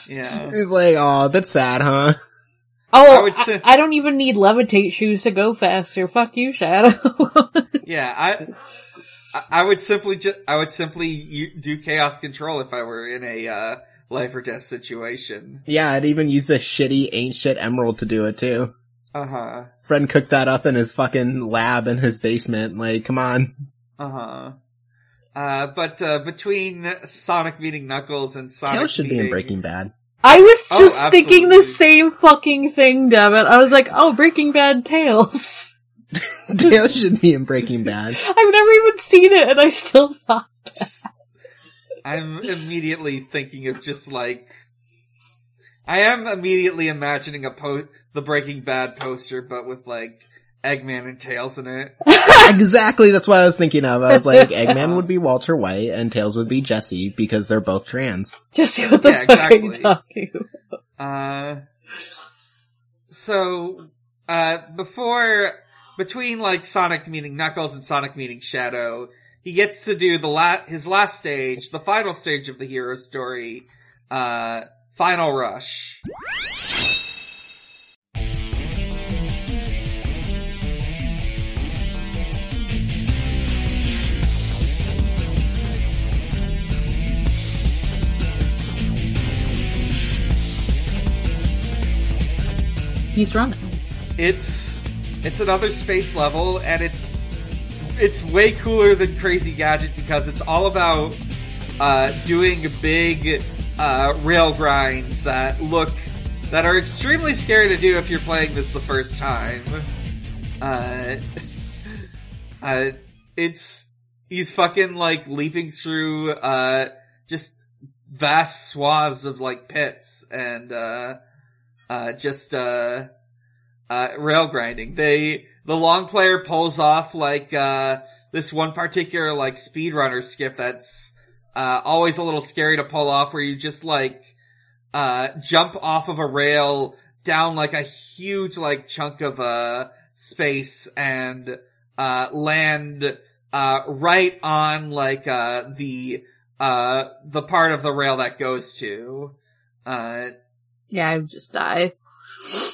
Yeah. He's like, oh, that's sad, huh? Oh, I, would say- I, I don't even need levitate shoes to go faster. Fuck you, Shadow. Yeah, I... I would simply just, I would simply do chaos control if I were in a, uh, life or death situation. Yeah, I'd even use the shitty ancient emerald to do it too. Uh-huh. Friend cooked that up in his fucking lab in his basement, like, come on. Uh-huh. Uh, but, uh, between Sonic meeting Knuckles and Sonic Tails should meeting... be in Breaking Bad. I was just oh, thinking the same fucking thing, Devin. I was like, oh, Breaking Bad Tails. Tails should be in Breaking Bad. I've never even seen it, and I still thought that. I'm immediately thinking of just, like... I am immediately imagining a po- the Breaking Bad poster, but with, like, Eggman and Tails in it. Exactly, that's what I was thinking of. I was like, Eggman would be Walter White, and Tails would be Jesse, because they're both trans. Jesse, what the yeah, fuck exactly. are you talking about? Uh, so, uh, before... Between, like, Sonic meeting Knuckles and Sonic meeting Shadow, he gets to do the la- his last stage, the final stage of the hero story, uh, Final Rush. He's running. It's... It's another space level, and it's it's way cooler than Crazy Gadget because it's all about uh, doing big uh, rail grinds that look that are extremely scary to do if you're playing this the first time. Uh, uh, it's he's fucking like leaping through uh, just vast swaths of like pits and uh, uh, just. Uh, Uh, rail grinding. They, the long player pulls off, like, uh, this one particular, like, speedrunner skip that's, uh, always a little scary to pull off, where you just, like, uh, jump off of a rail down, like, a huge, like, chunk of, uh, space and, uh, land, uh, right on, like, uh, the, uh, the part of the rail that goes to, uh. Yeah, I would just die.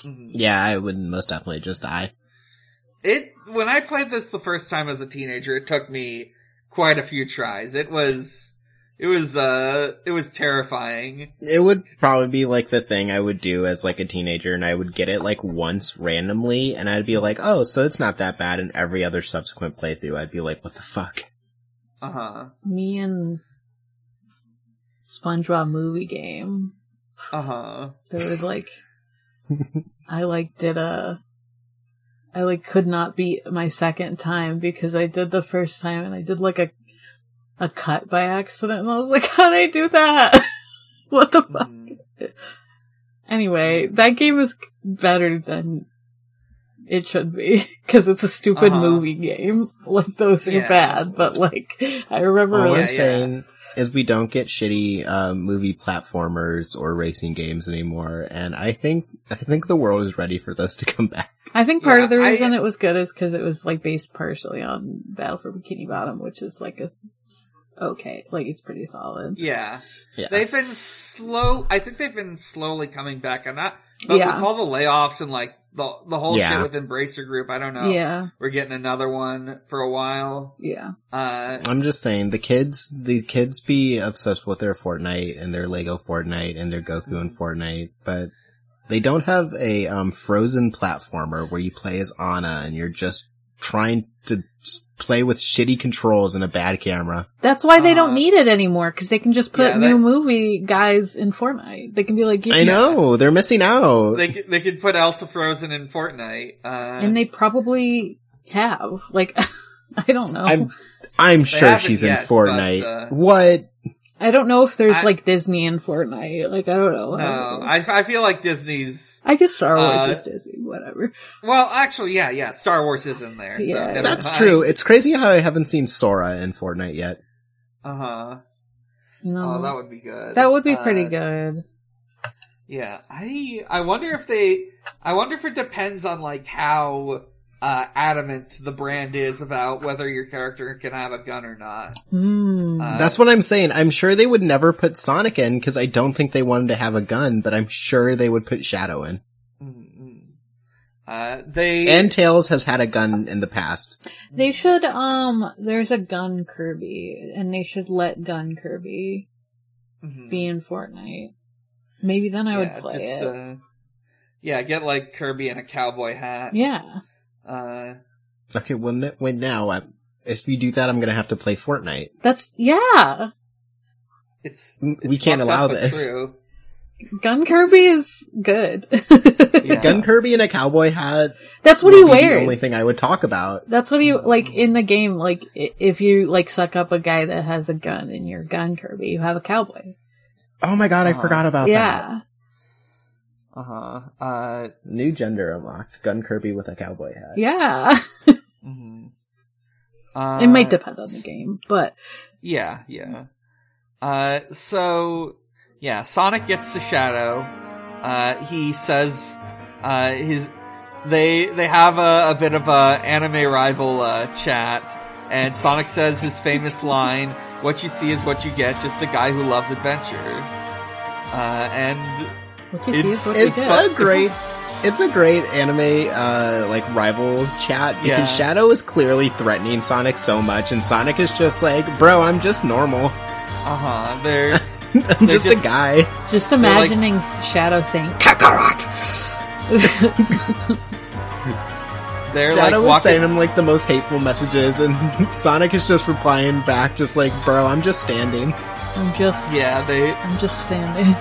Yeah, I would most definitely just die. It, when I played this the first time as a teenager, it took me quite a few tries. It was, it was, uh, it was terrifying. It would probably be like the thing I would do as like a teenager, and I would get it like once randomly, and I'd be like, oh, so it's not that bad, and every other subsequent playthrough, I'd be like, what the fuck? Uh-huh. Me and SpongeBob movie game. Uh-huh. There was like... I like did a I like could not beat my second time because I did the first time and I did like a a cut by accident and I was like, how did I do that? What the fuck? Anyway, that game is better than it should be because it's a stupid uh-huh. movie game. Like those yeah. are bad, but like I remember All really I'm saying yeah. is we don't get shitty uh, movie platformers or racing games anymore, and I think I think the world is ready for those to come back. I think part yeah, of the reason I, it was good is because it was like based partially on Battle for Bikini Bottom, which is like a okay, like it's pretty solid. Yeah, yeah. They've been slow. I think they've been slowly coming back, and not but yeah. with all the layoffs and like the the whole yeah. shit with Embracer Group. I don't know. Yeah. We're getting another one for a while. Yeah. Uh, I'm just saying the kids, the kids be obsessed with their Fortnite and their Lego Fortnite and their Goku mm-hmm. and Fortnite, but they don't have a um frozen platformer where you play as Anna and you're just trying to play with shitty controls and a bad camera. That's why they uh, don't need it anymore, because they can just put yeah, new that, movie guys in Fortnite. They can be like, I know, they're missing out. They they could put Elsa Frozen in Fortnite. Uh, and they probably have. Like, I don't know. I'm, I'm sure she's yet, in Fortnite. But, uh, what? I don't know if there's I, like Disney in Fortnite. Like, I don't know. No, I, don't know. I, I feel like Disney's. I guess Star Wars uh, is Disney, whatever. Well, actually, yeah, yeah, Star Wars is in there. Yeah, so that's true. It's crazy how I haven't seen Sora in Fortnite yet. Uh huh. No, oh, that would be good. That would be uh, pretty good. Yeah, I I wonder if they. I wonder if it depends on like how uh adamant the brand is about whether your character can have a gun or not. Mm. Uh, That's what I'm saying. I'm sure they would never put Sonic in because I don't think they want him to have a gun, but I'm sure they would put Shadow in. Uh, they And Tails has had a gun in the past. They should, um, there's a gun Kirby, and they should let gun Kirby mm-hmm. be in Fortnite. Maybe then I yeah, would play just, it. Uh, yeah, get like Kirby in a cowboy hat. Yeah. Uh, okay, well, n- wait, now, I, if you do that, I'm gonna have to play Fortnite. That's, yeah! It's, it's we can't allow this. True. Gun Kirby is good. yeah. Gun Kirby in a cowboy hat. That's what he wears. The only thing I would talk about. That's what he, like, in the game, like, if you, like, suck up a guy that has a gun and you're Gun Kirby, you have a cowboy. Oh my god, uh, I forgot about yeah. that. Yeah. Uh-huh. Uh, new gender unlocked. Gun Kirby with a cowboy hat. Yeah. mm-hmm. uh, it might depend on the game, but. Yeah, yeah. Uh, so, yeah, Sonic gets to Shadow. Uh, he says, uh, his, they, they have a, a bit of a anime rival, uh, chat. And Sonic says his famous line, "What you see is what you get, just a guy who loves adventure." Uh, and, It's, it's a great, it's a great anime, uh, like rival chat because yeah. Shadow is clearly threatening Sonic so much, and Sonic is just like, "Bro, I'm just normal." Uh huh. They're I'm they're just, just a guy. Just imagining like, Shadow saying "Kakarot." They're Shadow like walking- is saying him like the most hateful messages, and Sonic is just replying back, just like, "Bro, I'm just standing." I'm just yeah. They I'm just standing.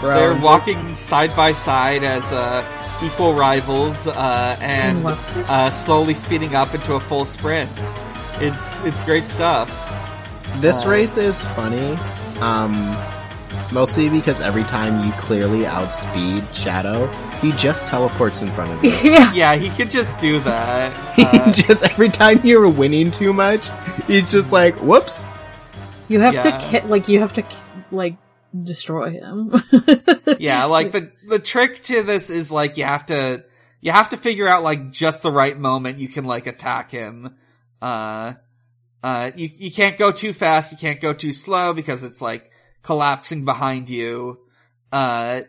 Bro, they're walking side by side as uh, equal rivals uh, and uh, slowly speeding up into a full sprint. It's it's great stuff. This uh, race is funny, um, mostly because every time you clearly outspeed Shadow, he just teleports in front of you. Yeah, yeah he could just do that. Uh, just every time you're winning too much, he's just like, "Whoops." You have yeah. to ki- like you have to ki- like. destroy him. yeah, like the the trick to this is like you have to you have to figure out like just the right moment you can like attack him. Uh uh you you can't go too fast, you can't go too slow because it's like collapsing behind you. Uh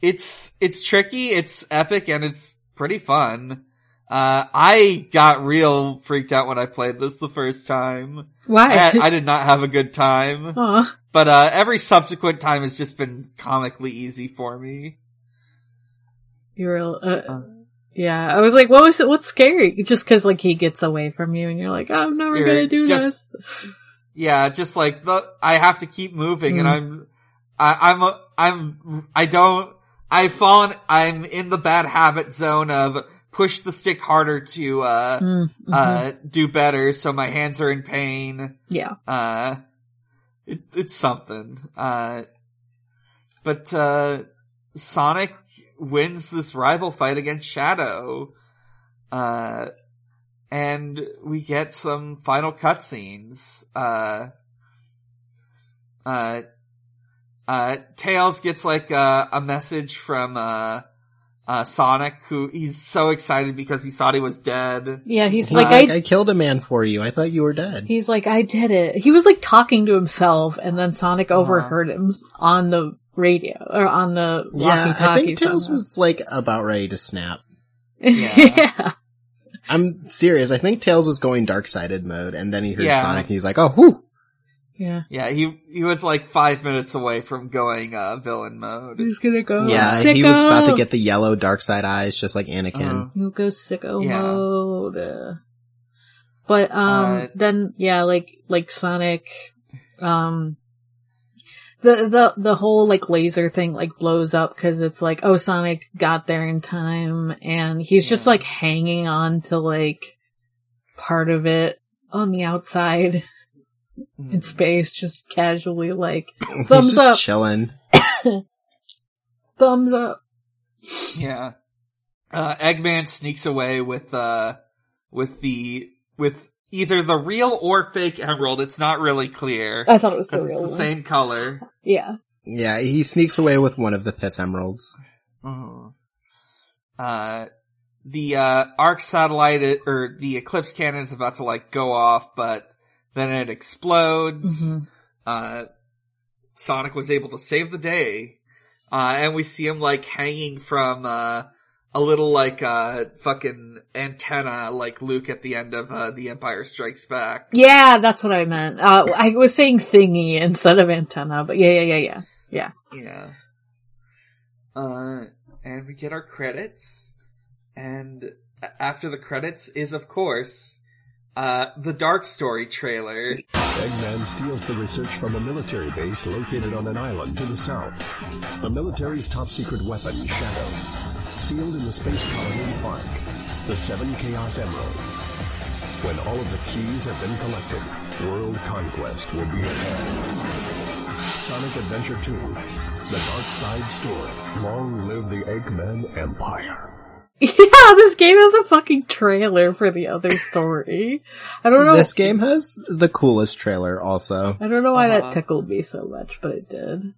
it's it's tricky, it's epic, and it's pretty fun. Uh I got real freaked out when I played this the first time. Why? I, I did not have a good time. Aww. But uh every subsequent time has just been comically easy for me. You were, uh, uh, yeah. I was like, what was it? What's scary? Just because like he gets away from you, and you're like, oh, I'm never gonna do just, this. Yeah, just like the I have to keep moving, mm. and I'm, I, I'm, a, I'm, I don't, I've fallen. I'm in the bad habit zone of. Push the stick harder to uh mm-hmm. uh do better, so my hands are in pain. Yeah. Uh it, it's something. Uh but uh Sonic wins this rival fight against Shadow. Uh and we get some final cutscenes. Uh uh uh Tails gets like uh, a message from uh Uh, Sonic, who he's so excited because he thought he was dead. Yeah, he's, he's like, like I, I killed a man for you. I thought you were dead. He's like, I did it. He was like talking to himself, and then Sonic uh-huh. overheard him on the radio, or on the walkie-talkie. Yeah, I think Tails somehow. was, like, about ready to snap. Yeah. yeah. I'm serious. I think Tails was going dark-sided mode, and then he heard yeah. Sonic, and he's like, oh, whoo! Yeah. Yeah, he he was, like, five minutes away from going uh, villain mode. He's gonna go Yeah, sicko. He was about to get the yellow dark-side eyes, just like Anakin. Uh, He'll go sicko yeah. mode. Uh, but, um, uh, then, yeah, like, like Sonic, um... The, the, the whole, like, laser thing, like, blows up because it's like, oh, Sonic got there in time, and he's yeah. just, like, hanging on to, like, part of it on the outside mm. in space, just casually, like, thumbs up. Just chilling. Thumbs up. Yeah. Uh, Eggman sneaks away with, uh, with the, with either the real or fake emerald. It's not really clear. I thought it was the real one. It's the same color. Yeah. Yeah, he sneaks away with one of the piss emeralds. Oh. Uh, the, uh, ARC satellite, or the Eclipse Cannon is about to, like, go off, but then it explodes. Mm-hmm. Uh, Sonic was able to save the day. Uh, and we see him, like, hanging from, uh, a little, like, uh, fucking antenna, like Luke at the end of, uh, The Empire Strikes Back. Yeah, that's what I meant. Uh, I was saying thingy instead of antenna, but yeah, yeah, yeah, yeah. Yeah. Yeah. Uh, and we get our credits, and after the credits is, of course, uh, the Dark Story trailer. Eggman steals the research from a military base located on an island to the south. The military's top secret weapon, Shadow. Sealed in the Space Colony ARK, the seven Chaos Emerald. When all of the keys have been collected, world conquest will be at hand. Sonic Adventure two, the Dark Side Story. Long live the Eggman Empire. Yeah, this game has a fucking trailer for the other story. I don't know. This game has the coolest trailer also. I don't know why uh-huh. that tickled me so much, but it did.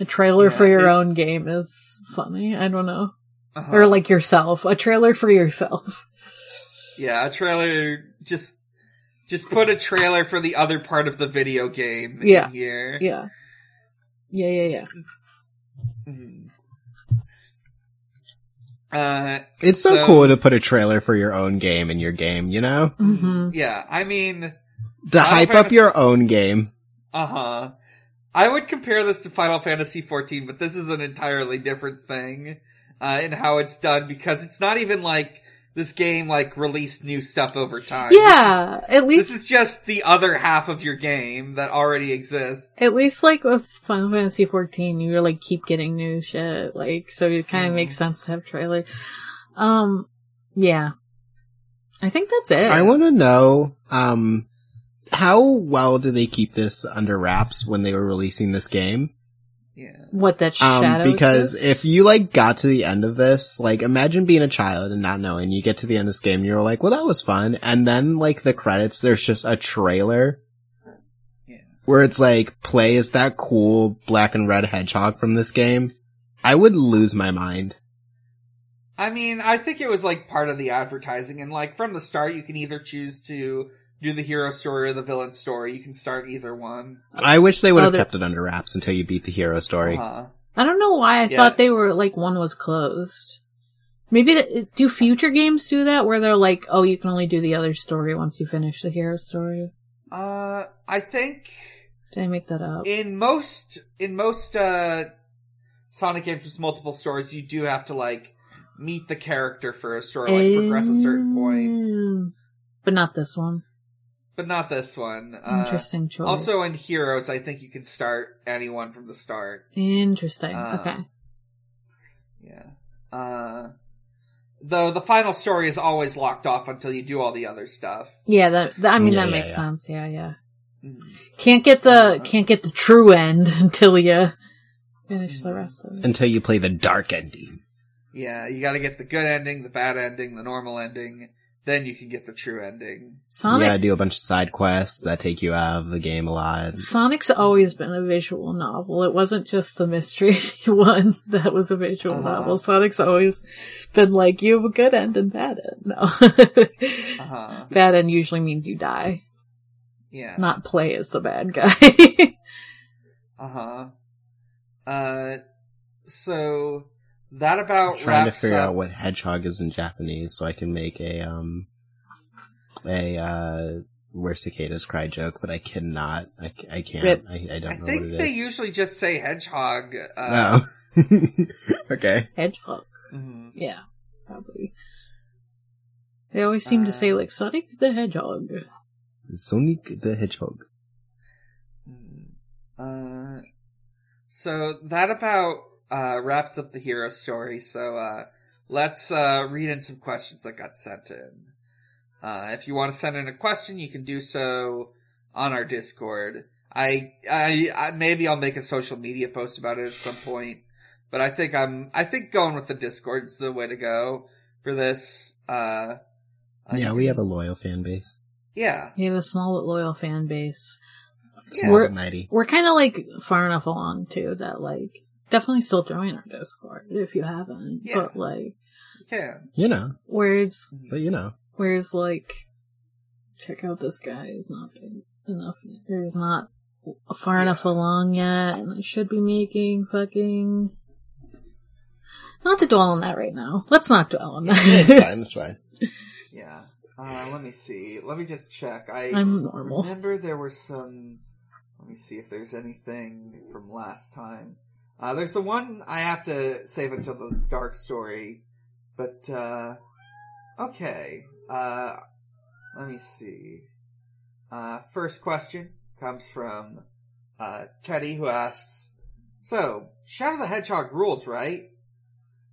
A trailer yeah, for your it, own game is funny. I don't know. Uh-huh. Or like yourself. A trailer for yourself. Yeah, a trailer, just, just put a trailer for the other part of the video game yeah. in here. Yeah. Yeah, yeah, yeah. Uh, it's so, so cool to put a trailer for your own game in your game, you know? Mm-hmm. Yeah, I mean. To hype up your own game. Uh-huh. I would compare this to Final Fantasy fourteen, but this is an entirely different thing uh, in how it's done, because it's not even like this game like released new stuff over time. Yeah, is, at least this is just the other half of your game that already exists. At least like with Final Fantasy fourteen, you like keep getting new shit, like so it kind of mm. makes sense to have a trailer. Um, yeah, I think that's it. I want to know. Um. How well do they keep this under wraps when they were releasing this game? Yeah. What, that shadow um, because exists? If you, like, got to the end of this, like, imagine being a child and not knowing. You get to the end of this game and you're like, well, that was fun. And then, like, the credits, there's just a trailer yeah. where it's like, play is that cool black and red hedgehog from this game. I would lose my mind. I mean, I think it was, like, part of the advertising. And, like, from the start, you can either choose to do the hero story or the villain story. You can start either one. I wish they would have oh, kept it under wraps until you beat the hero story. Uh-huh. I don't know why I yeah. thought they were, like, one was closed. Maybe, the, do future games do that? Where they're like, oh, you can only do the other story once you finish the hero story? Uh, I think... Did I make that up? In most, in most, uh, Sonic games with multiple stories, you do have to, like, meet the character first or, like, um, progress a certain point. But not this one. But not this one. Interesting uh, choice. Also in Heroes, I think you can start anyone from the start. Interesting. Um, okay. Yeah. Uh, though the final story is always locked off until you do all the other stuff. Yeah, that, that I mean yeah, that yeah, makes yeah. sense. Yeah, yeah. Mm-hmm. Can't get the uh, can't get the true end until you finish mm-hmm. the rest of it. Until you play the dark ending. Yeah, you got to get the good ending, the bad ending, the normal ending. Then you can get the true ending. Sonic, yeah, I do a bunch of side quests that take you out of the game alive. Sonic's always been a visual novel. It wasn't just the mystery one that was a visual uh-huh. novel. Sonic's always been like, you have a good end and bad end. No. uh-huh. Bad end usually means you die. Yeah. Not play as the bad guy. uh-huh. Uh, so that about I'm trying wraps to figure up... out what hedgehog is in Japanese, so I can make a um a uh where cicadas cry joke, but I cannot. I, I can't. I, I don't. I know think what it they is. Usually just say hedgehog. Uh... Oh, okay. Hedgehog. Mm-hmm. Yeah, probably. They always seem uh... to say like Sonic the Hedgehog. Sonic the Hedgehog. Uh, so that about uh, wraps up the hero story. So uh, let's uh, read in some questions that got sent in. Uh, if you want to send in a question, you can do so on our Discord. I, I, I, maybe I'll make a social media post about it at some point, but I think I'm, I think going with the Discord is the way to go for this. Uh, yeah, we have a loyal fan base. Yeah. We have a small, loyal fan base. Yeah. We're, we're kind of like far enough along too that like, definitely still join our Discord if you haven't, yeah. but like, yeah, you know, whereas, but you know. Whereas, like, check out this guy is not big enough, or is not far yeah. enough along yet, and I should be making fucking... Not to dwell on that right now. Let's not dwell on that. Yeah, it's fine, it's fine. Yeah. Uh, let me see. Let me just check. I I'm normal. Remember there were some... Let me see if there's anything from last time. Uh, there's the one I have to save until the Dark Story, but, uh... Okay. Uh, let me see. Uh, first question comes from, uh, Teddy, who asks, so, Shadow the Hedgehog rules, right?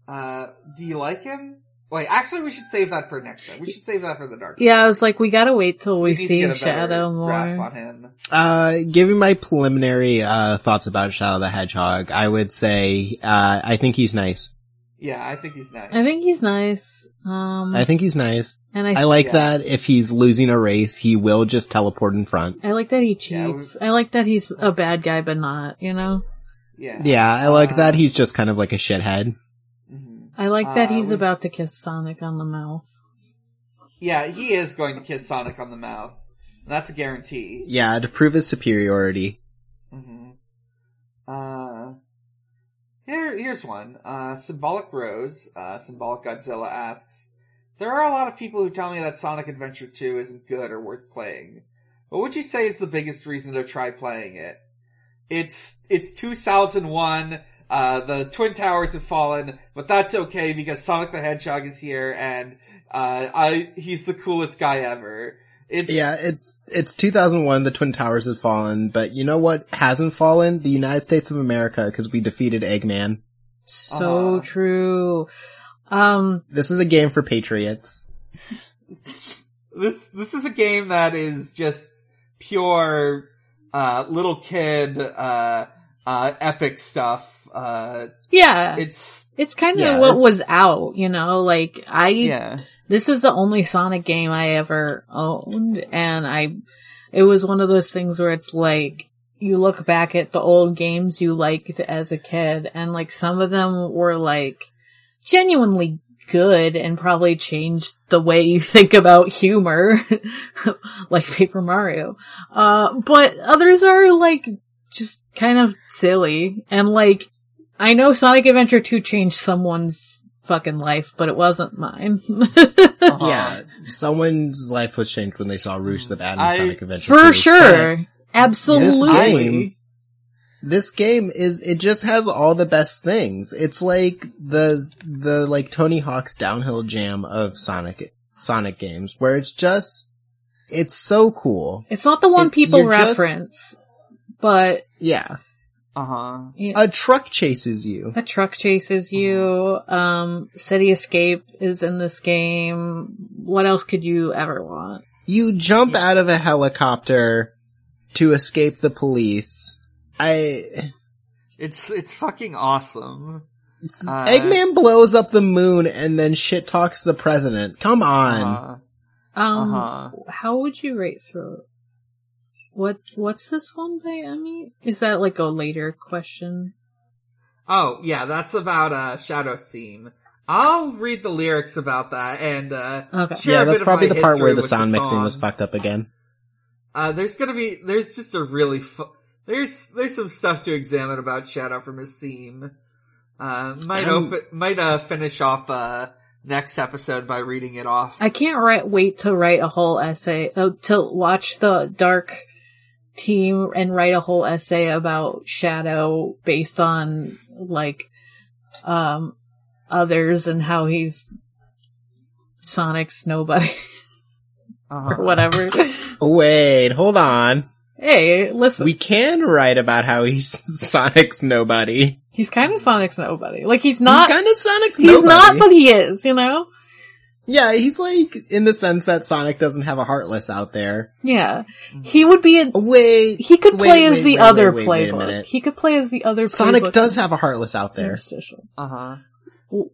Uh, do you like him? Wait, actually we should save that for next time. We should save that for the Dark Story. Yeah, I was like, we gotta wait till we, we see Shadow more. Grasp on him. Uh, giving my preliminary, uh, thoughts about Shadow the Hedgehog, I would say, uh, I think he's nice. Yeah, I think he's nice. I think he's nice. Um, I think he's nice. And I, th- I like yeah. that if he's losing a race, he will just teleport in front. I like that he cheats. Yeah, I like that he's a bad guy, but not, you know? Yeah. Yeah, I like uh, that he's just kind of like a shithead. Mm-hmm. I like that he's uh, about to kiss Sonic on the mouth. Yeah, he is going to kiss Sonic on the mouth. That's a guarantee. Yeah, to prove his superiority. Mm-hmm. Uh... Here, here's one. Uh, Symbolic Rose, uh, Symbolic Godzilla asks, there are a lot of people who tell me that Sonic Adventure two isn't good or worth playing. What would you say is the biggest reason to try playing it? It's, it's two thousand one, uh, the Twin Towers have fallen, but that's okay because Sonic the Hedgehog is here and, uh, I, he's the coolest guy ever. It's, yeah, it's, it's two thousand one, the Twin Towers have fallen, but you know what hasn't fallen? The United States of America, because we defeated Eggman. So uh-huh. true. Um. This is a game for patriots. This, this is a game that is just pure, uh, little kid, uh, uh, epic stuff, uh. Yeah. It's, it's kind of yeah, what was out, you know, like, I, yeah. This is the only Sonic game I ever owned, and I, it was one of those things where it's like, you look back at the old games you liked as a kid, and like some of them were like, genuinely good, and probably changed the way you think about humor, like Paper Mario. Uh, but others are like, just kind of silly, and like, I know Sonic Adventure two changed someone's fucking life, but it wasn't mine. uh-huh. Yeah, someone's life was changed when they saw Rouge the Bat in Sonic Adventure for two. Sure, but absolutely. This game, this game is it just has all the best things. It's like the the like Tony Hawk's downhill jam of Sonic Sonic games, where it's just it's so cool. It's not the one it, people reference, just, but yeah. Uh-huh. Yeah. A truck chases you. A truck chases you. Uh-huh. Um, City Escape is in this game. What else could you ever want? You jump yeah. out of a helicopter to escape the police. I... It's, it's fucking awesome. Uh, Eggman blows up the moon and then shit talks the president. Come on. Uh-huh. Um, uh-huh. How would you rate through it? What, what's this one by Emmy? Is that like a later question? Oh, yeah, that's about, uh, Shadow Seam. I'll read the lyrics about that and, uh, okay. share yeah, a that's bit probably of my the part where the sound the mixing was fucked up again. Uh, there's gonna be, there's just a really, fu- There's there's some stuff to examine about Shadow from his scene. Uh, might um, open, might uh, finish off uh, next episode by reading it off. I can't write, wait to write a whole essay, uh, to watch the Dark Team and write a whole essay about Shadow based on, like, um, others and how he's Sonic's nobody. Uh-huh. Or whatever. Wait, hold on. Hey, listen. We can write about how he's Sonic's nobody. He's kind of Sonic's nobody. Like, he's not- He's kind of Sonic's he's nobody. He's not, but he is, you know? Yeah, he's like, in the sense that Sonic doesn't have a Heartless out there. Yeah. He would be a- Wait. He could play wait, as wait, the wait, other wait, wait, playbook. Wait he could play as the other Sonic playbook. Sonic does have a Heartless out there. Uh-huh.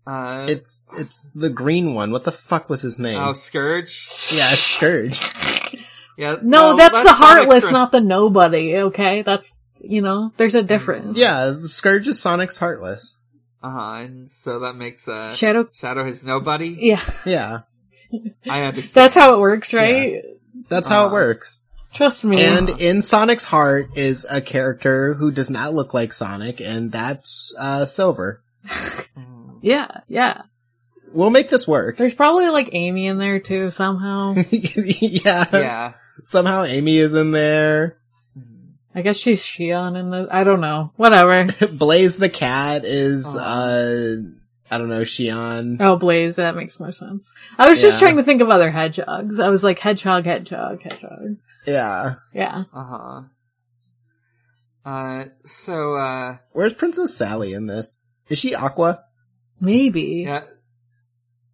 Uh, it's it's the green one. What the fuck was his name? Oh, Scourge? Yeah, it's Scourge. Yeah, no, well, that's, that's the Heartless, from... not the Nobody, okay? That's, you know, there's a difference. Yeah, Scourge is Sonic's Heartless. Uh-huh, and so that makes, uh, Shadow Shadow his Nobody? Yeah. Yeah. I understand. That's how it works, right? Yeah. That's how uh, it works. Trust me. And in Sonic's heart is a character who does not look like Sonic, and that's, uh, Silver. Yeah, yeah. We'll make this work. There's probably, like, Amy in there, too, somehow. Yeah. Yeah. Somehow Amy is in there. I guess she's Shion in the... I don't know. Whatever. Blaze the cat is, oh. uh... I don't know, Shion. Oh, Blaze. That makes more sense. I was yeah. just trying to think of other hedgehogs. I was like, hedgehog, hedgehog, hedgehog. Yeah. Yeah. Uh-huh. Uh, so, uh... Where's Princess Sally in this? Is she Aqua? Maybe. Yeah.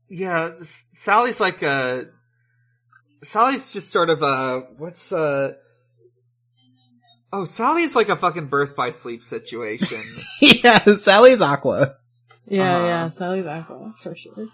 Yeah, Sally's like a... Sally's just sort of a... What's a... Oh, Sally's like a fucking birth by sleep situation. Yeah, Sally's Aqua. Yeah, uh, yeah, Sally's Aqua, for sure.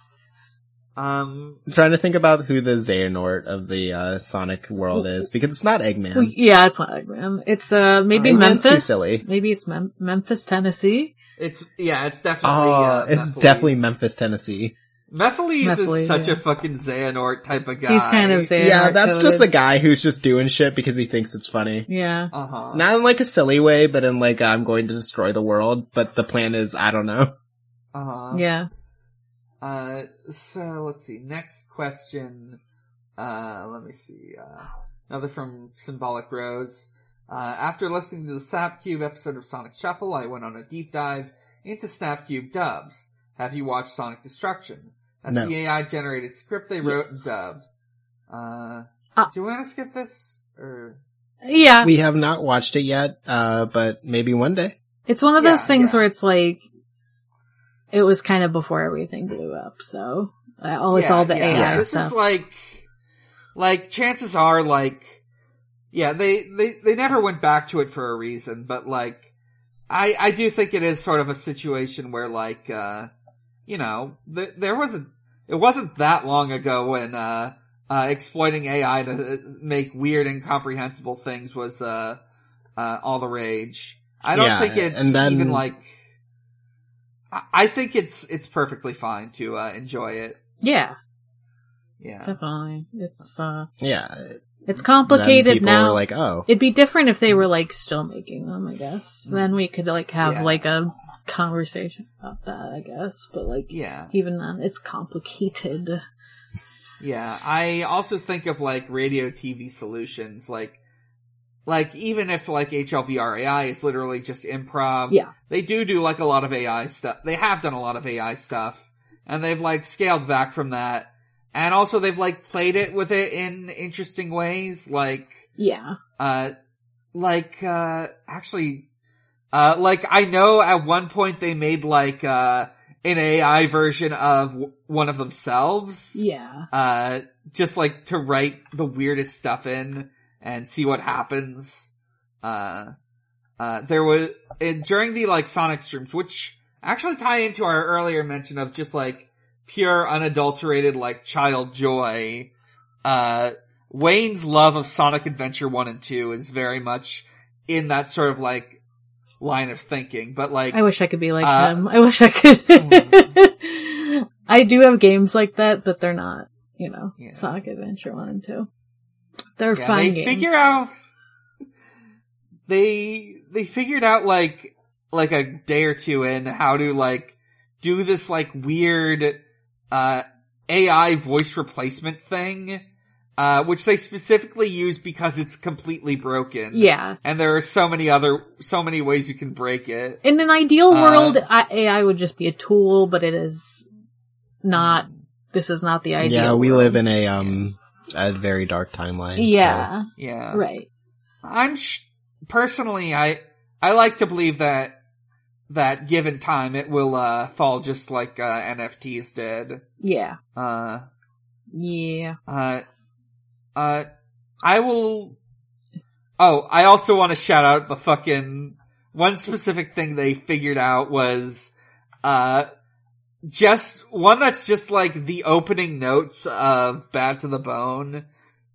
Um, I'm trying to think about who the Xehanort of the uh, Sonic world is, because it's not Eggman. Yeah, it's not Eggman. It's uh, maybe uh, Memphis. Too silly. Maybe it's Mem- Memphis, Tennessee. It's Yeah, it's definitely... Oh, uh, it's Mephiles. Definitely Memphis, Tennessee. Mephiles, Mephiles is such yeah. a fucking Xehanort type of guy. He's kind of Xehanort. Yeah, that's coded. Just the guy who's just doing shit because he thinks it's funny. Yeah. Uh-huh. Not in like a silly way, but in like, I'm going to destroy the world, but the plan is, I don't know. Uh-huh. Yeah. Uh, so, let's see. Next question. Uh, let me see. Uh, another from Symbolic Rose. Uh, after listening to the Snapcube episode of Sonic Shuffle, I went on a deep dive into Snapcube dubs. Have you watched Sonic Destruction? That's no. the A I-generated script they wrote yes. and dubbed. Uh, uh, do we want to skip this? Or Yeah. We have not watched it yet, uh, but maybe one day. It's one of yeah, those things yeah. where it's like, it was kind of before everything blew up, so, uh, all with yeah, all the yeah, A I yeah. This stuff. This is like, like, chances are, like, yeah, they, they, they never went back to it for a reason, but like, I, I do think it is sort of a situation where like, uh, you know, th- there wasn't, it wasn't that long ago when, uh, uh, exploiting A I to make weird, incomprehensible things was, uh, uh, all the rage. I don't yeah, think it's then, even like, I-, I think it's, it's perfectly fine to, uh, enjoy it. Yeah. Yeah. Definitely. It's, uh. Yeah. It's complicated now. Were like, oh. It'd be different if they were like still making them, I guess. Mm-hmm. Then we could like have yeah. like a conversation about that, I guess. But like, yeah. even then, it's complicated. Yeah, I also think of like radio T V solutions, like, like even if like H L V R A I is literally just improv. Yeah, they do do like a lot of A I stuff. They have done a lot of A I stuff, and they've like scaled back from that. And also they've, like, played it with it in interesting ways, like... Yeah. Uh, like, uh, actually, uh, like, I know at one point they made, like, uh, an A I version of w- one of themselves. Yeah. Uh, just, like, to write the weirdest stuff in and see what happens. Uh, uh, there was... And during the, like, Sonic streams, which actually tie into our earlier mention of just, like, pure, unadulterated, like, child joy. Uh, Wayne's love of Sonic Adventure one and two is very much in that sort of, like, line of thinking, but, like... I wish I could be like uh, him. I wish I could. I do have games like that, but they're not, you know, yeah. Sonic Adventure one and two. They're yeah, fun they games. Figure out... they they figured out like like a day or two in how to like do this like weird uh A I voice replacement thing, uh which they specifically use because it's completely broken. Yeah. And there are so many other so many ways you can break it. In an ideal uh, world, A I would just be a tool, but it is not. This is not the ideal. Yeah, we world. live in a um a very dark timeline. Yeah. So. Yeah. Right. I'm sh- personally I I like to believe that that given time it will uh fall just like uh N F Ts did. Yeah. Uh yeah. Uh uh I will Oh, I also want to shout out the fucking one specific thing they figured out was uh just one that's just like the opening notes of Bad to the Bone.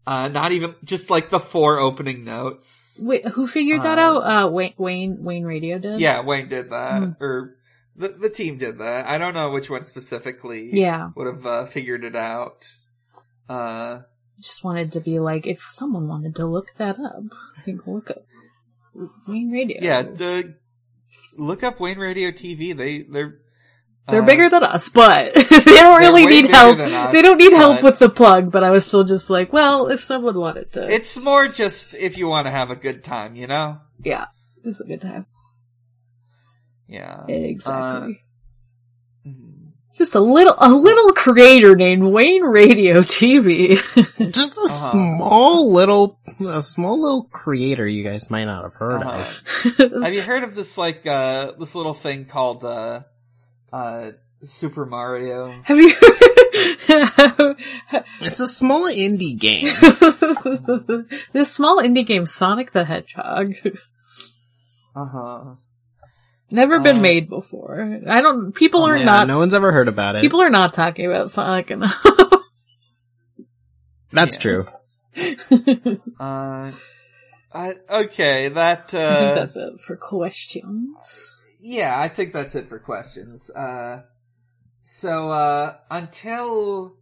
Uh, not even, just like the four opening notes. Wait, who figured that uh, out? Uh, Wayne, Wayne, Wayne Radio did? Yeah, Wayne did that. Mm. Or the the team did that. I don't know which one specifically yeah. would have uh, figured it out. Uh, just wanted to be like, if someone wanted to look that up, I think look up Wayne Radio. Yeah, the, look up Wayne Radio T V. They, they're, They're bigger than us, but they don't really need help. Us, they don't need help with the plug, but I was still just like, well, if someone wanted to. It's more just if you want to have a good time, you know? Yeah, it's a good time. Yeah. Exactly. Uh, just a little, a little creator named Wayne Radio T V. Just a uh-huh. small little, a small little creator you guys might not have heard uh-huh. of. Have you heard of this, like, uh, this little thing called, uh, Uh, Super Mario. Have you? It's a small indie game. This small indie game, Sonic the Hedgehog. Uh huh. Never been uh, made before. I don't. People oh, are yeah, not. No one's ever heard about it. People are not talking about Sonic enough. That's yeah. true. uh, I, okay. That. Uh, I think that's it for questions. Yeah, I think that's it for questions. Uh, so, uh, until,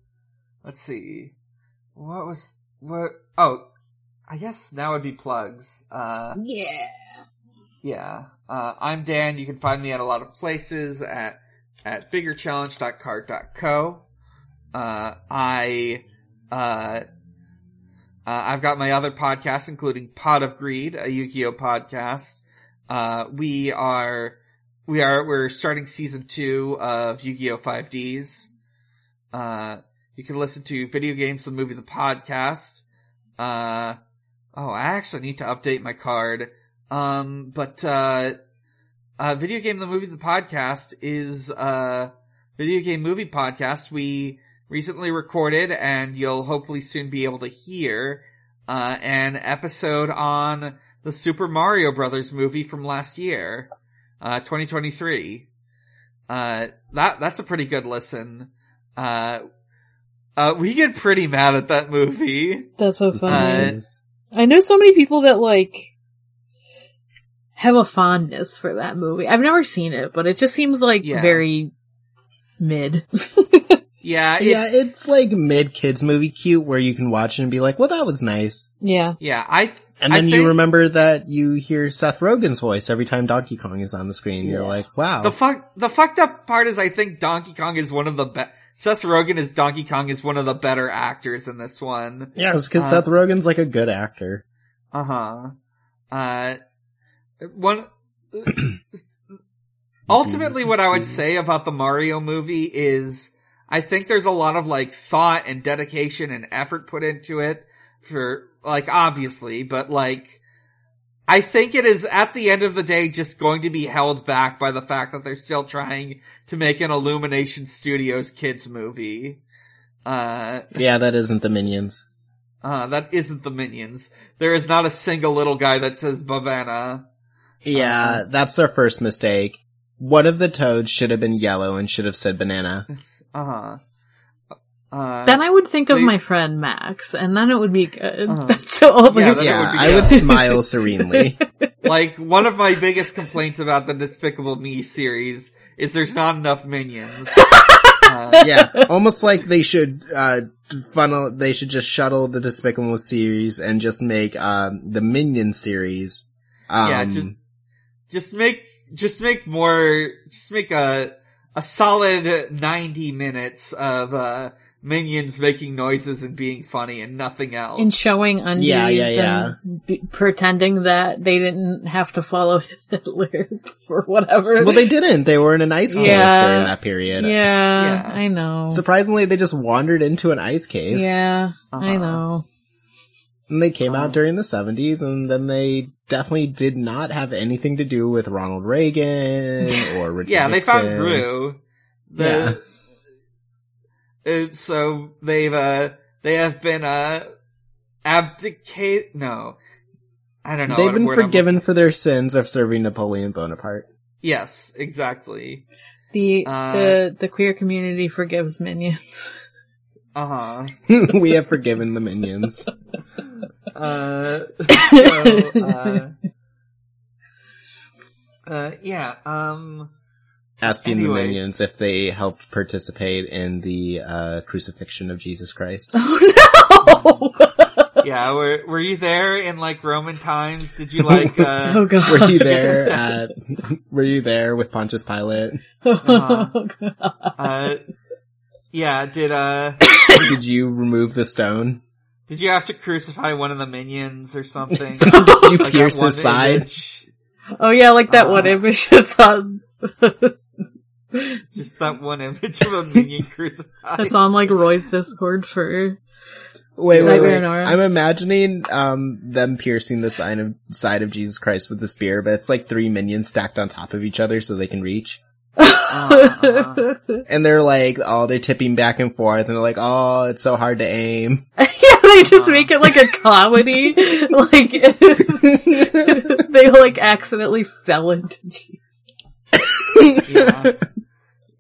let's see, what was, what, oh, I guess now would be plugs. Uh, yeah. Yeah. Uh, I'm Dan. You can find me at a lot of places at, at bigger challenge dot card dot co. Uh, I, uh, uh, I've got my other podcasts, including Pot of Greed, a Yu-Gi-Oh podcast. Uh, we are, We are, we're starting season two of Yu-Gi-Oh! five D's. Uh, you can listen to Video Games, the Movie, the Podcast. Uh, oh, I actually need to update my card. Um, but, uh, uh, Video Game, the Movie, the Podcast is, uh, Video Game Movie Podcast we recently recorded and you'll hopefully soon be able to hear, uh, an episode on the Super Mario Brothers movie from last year. Uh, twenty twenty-three. Uh, that, that's a pretty good listen. Uh, uh, we get pretty mad at that movie. That's so funny. Uh, I know so many people that, like, have a fondness for that movie. I've never seen it, but it just seems like yeah. very mid. yeah. It's, yeah, it's like mid kids movie cute where you can watch it and be like, well, that was nice. Yeah. Yeah. I, th- And then I you think, remember that you hear Seth Rogen's voice every time Donkey Kong is on the screen. You're yes. like, wow. The fuck, the fucked up part is I think Donkey Kong is one of the best. Seth Rogen is Donkey Kong is one of the better actors in this one. Yeah, it's because uh, Seth Rogen's like a good actor. Uh-huh. Uh, one, ultimately what I would say about the Mario movie is I think there's a lot of like thought and dedication and effort put into it for, like, obviously, but, like, I think it is, at the end of the day, just going to be held back by the fact that they're still trying to make an Illumination Studios kids movie. Uh, yeah, that isn't the Minions. Uh, that isn't the Minions. There is not a single little guy that says Bavana. Yeah, um, that's their first mistake. One of the Toads should have been yellow and should have said banana. Uh-huh. Uh, then I would think of they, my friend Max, and then it would be good. Uh, That's so old. Yeah, yeah would be I good. would smile serenely. Like, one of my biggest complaints about the Despicable Me series is there's not enough minions. uh, yeah, almost like they should uh funnel, they should just shuttle the Despicable series and just make um the Minion series. Um, yeah, just just make just make more just make a a solid ninety minutes of uh minions making noises and being funny and nothing else. And showing undies yeah, yeah, yeah. and b- pretending that they didn't have to follow Hitler for whatever. Well, they didn't. They were in an ice cave yeah. during that period. Yeah, yeah, I know. Surprisingly, they just wandered into an ice cave. Yeah, uh-huh. I know. And they came oh. out during the seventies, and then they definitely did not have anything to do with Ronald Reagan or Richard Yeah, Nixon. They found Rue. The- yeah. So they've uh they have been uh abdicate no I don't know they've been forgiven for their sins of serving Napoleon Bonaparte. Yes, exactly. The uh, the the queer community forgives minions. Uh huh. We have forgiven the minions. uh, so, uh, uh yeah um. Asking Anyways. the minions if they helped participate in the uh crucifixion of Jesus Christ. Oh no! Yeah, were were you there in like Roman times? Did you like? Uh, oh god! Were you there? At, were you there with Pontius Pilate? Uh-huh. Oh god! Uh, yeah. Did uh? Did you remove the stone? Did you have to crucify one of the minions or something? Did you like pierce his side? Image? Oh yeah, like that uh, one image that's on. Just that one image of a minion crucified. That's on like Roy's Discord for wait wait, wait. I'm imagining um them piercing the sign of side of Jesus Christ with the spear, but it's like three minions stacked on top of each other so they can reach. uh. And they're like, oh, they're tipping back and forth, and they're like, oh, it's so hard to aim. Yeah, they just uh. make it like a comedy. Like they like accidentally fell into Jesus. yeah.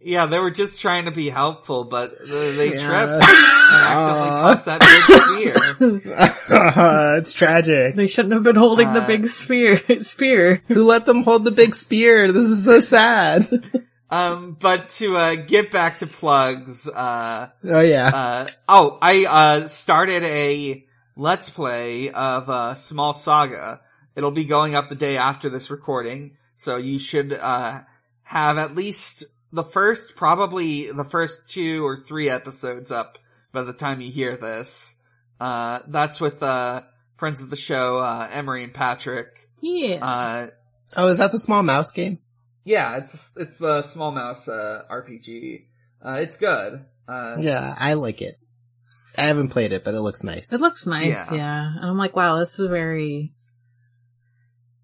yeah, they were just trying to be helpful, but they yeah. tripped and accidentally uh, tossed that big spear. Uh, it's tragic. They shouldn't have been holding uh, the big spear. Spear. Who let them hold the big spear? This is so sad. Um, but to uh, get back to plugs. Uh, oh yeah. Uh, oh, I uh, started a Let's Play of uh, Small Saga. It'll be going up the day after this recording. So you should uh have at least the first, probably the first two or three episodes up by the time you hear this. Uh that's with uh friends of the show, uh Emery and Patrick. Yeah. Uh Oh, is that the Small Mouse game? Yeah, it's it's the Small Mouse uh R P G. Uh it's good. Uh Yeah, I like it. I haven't played it, but it looks nice. It looks nice, yeah. yeah. And I'm like, wow, this is very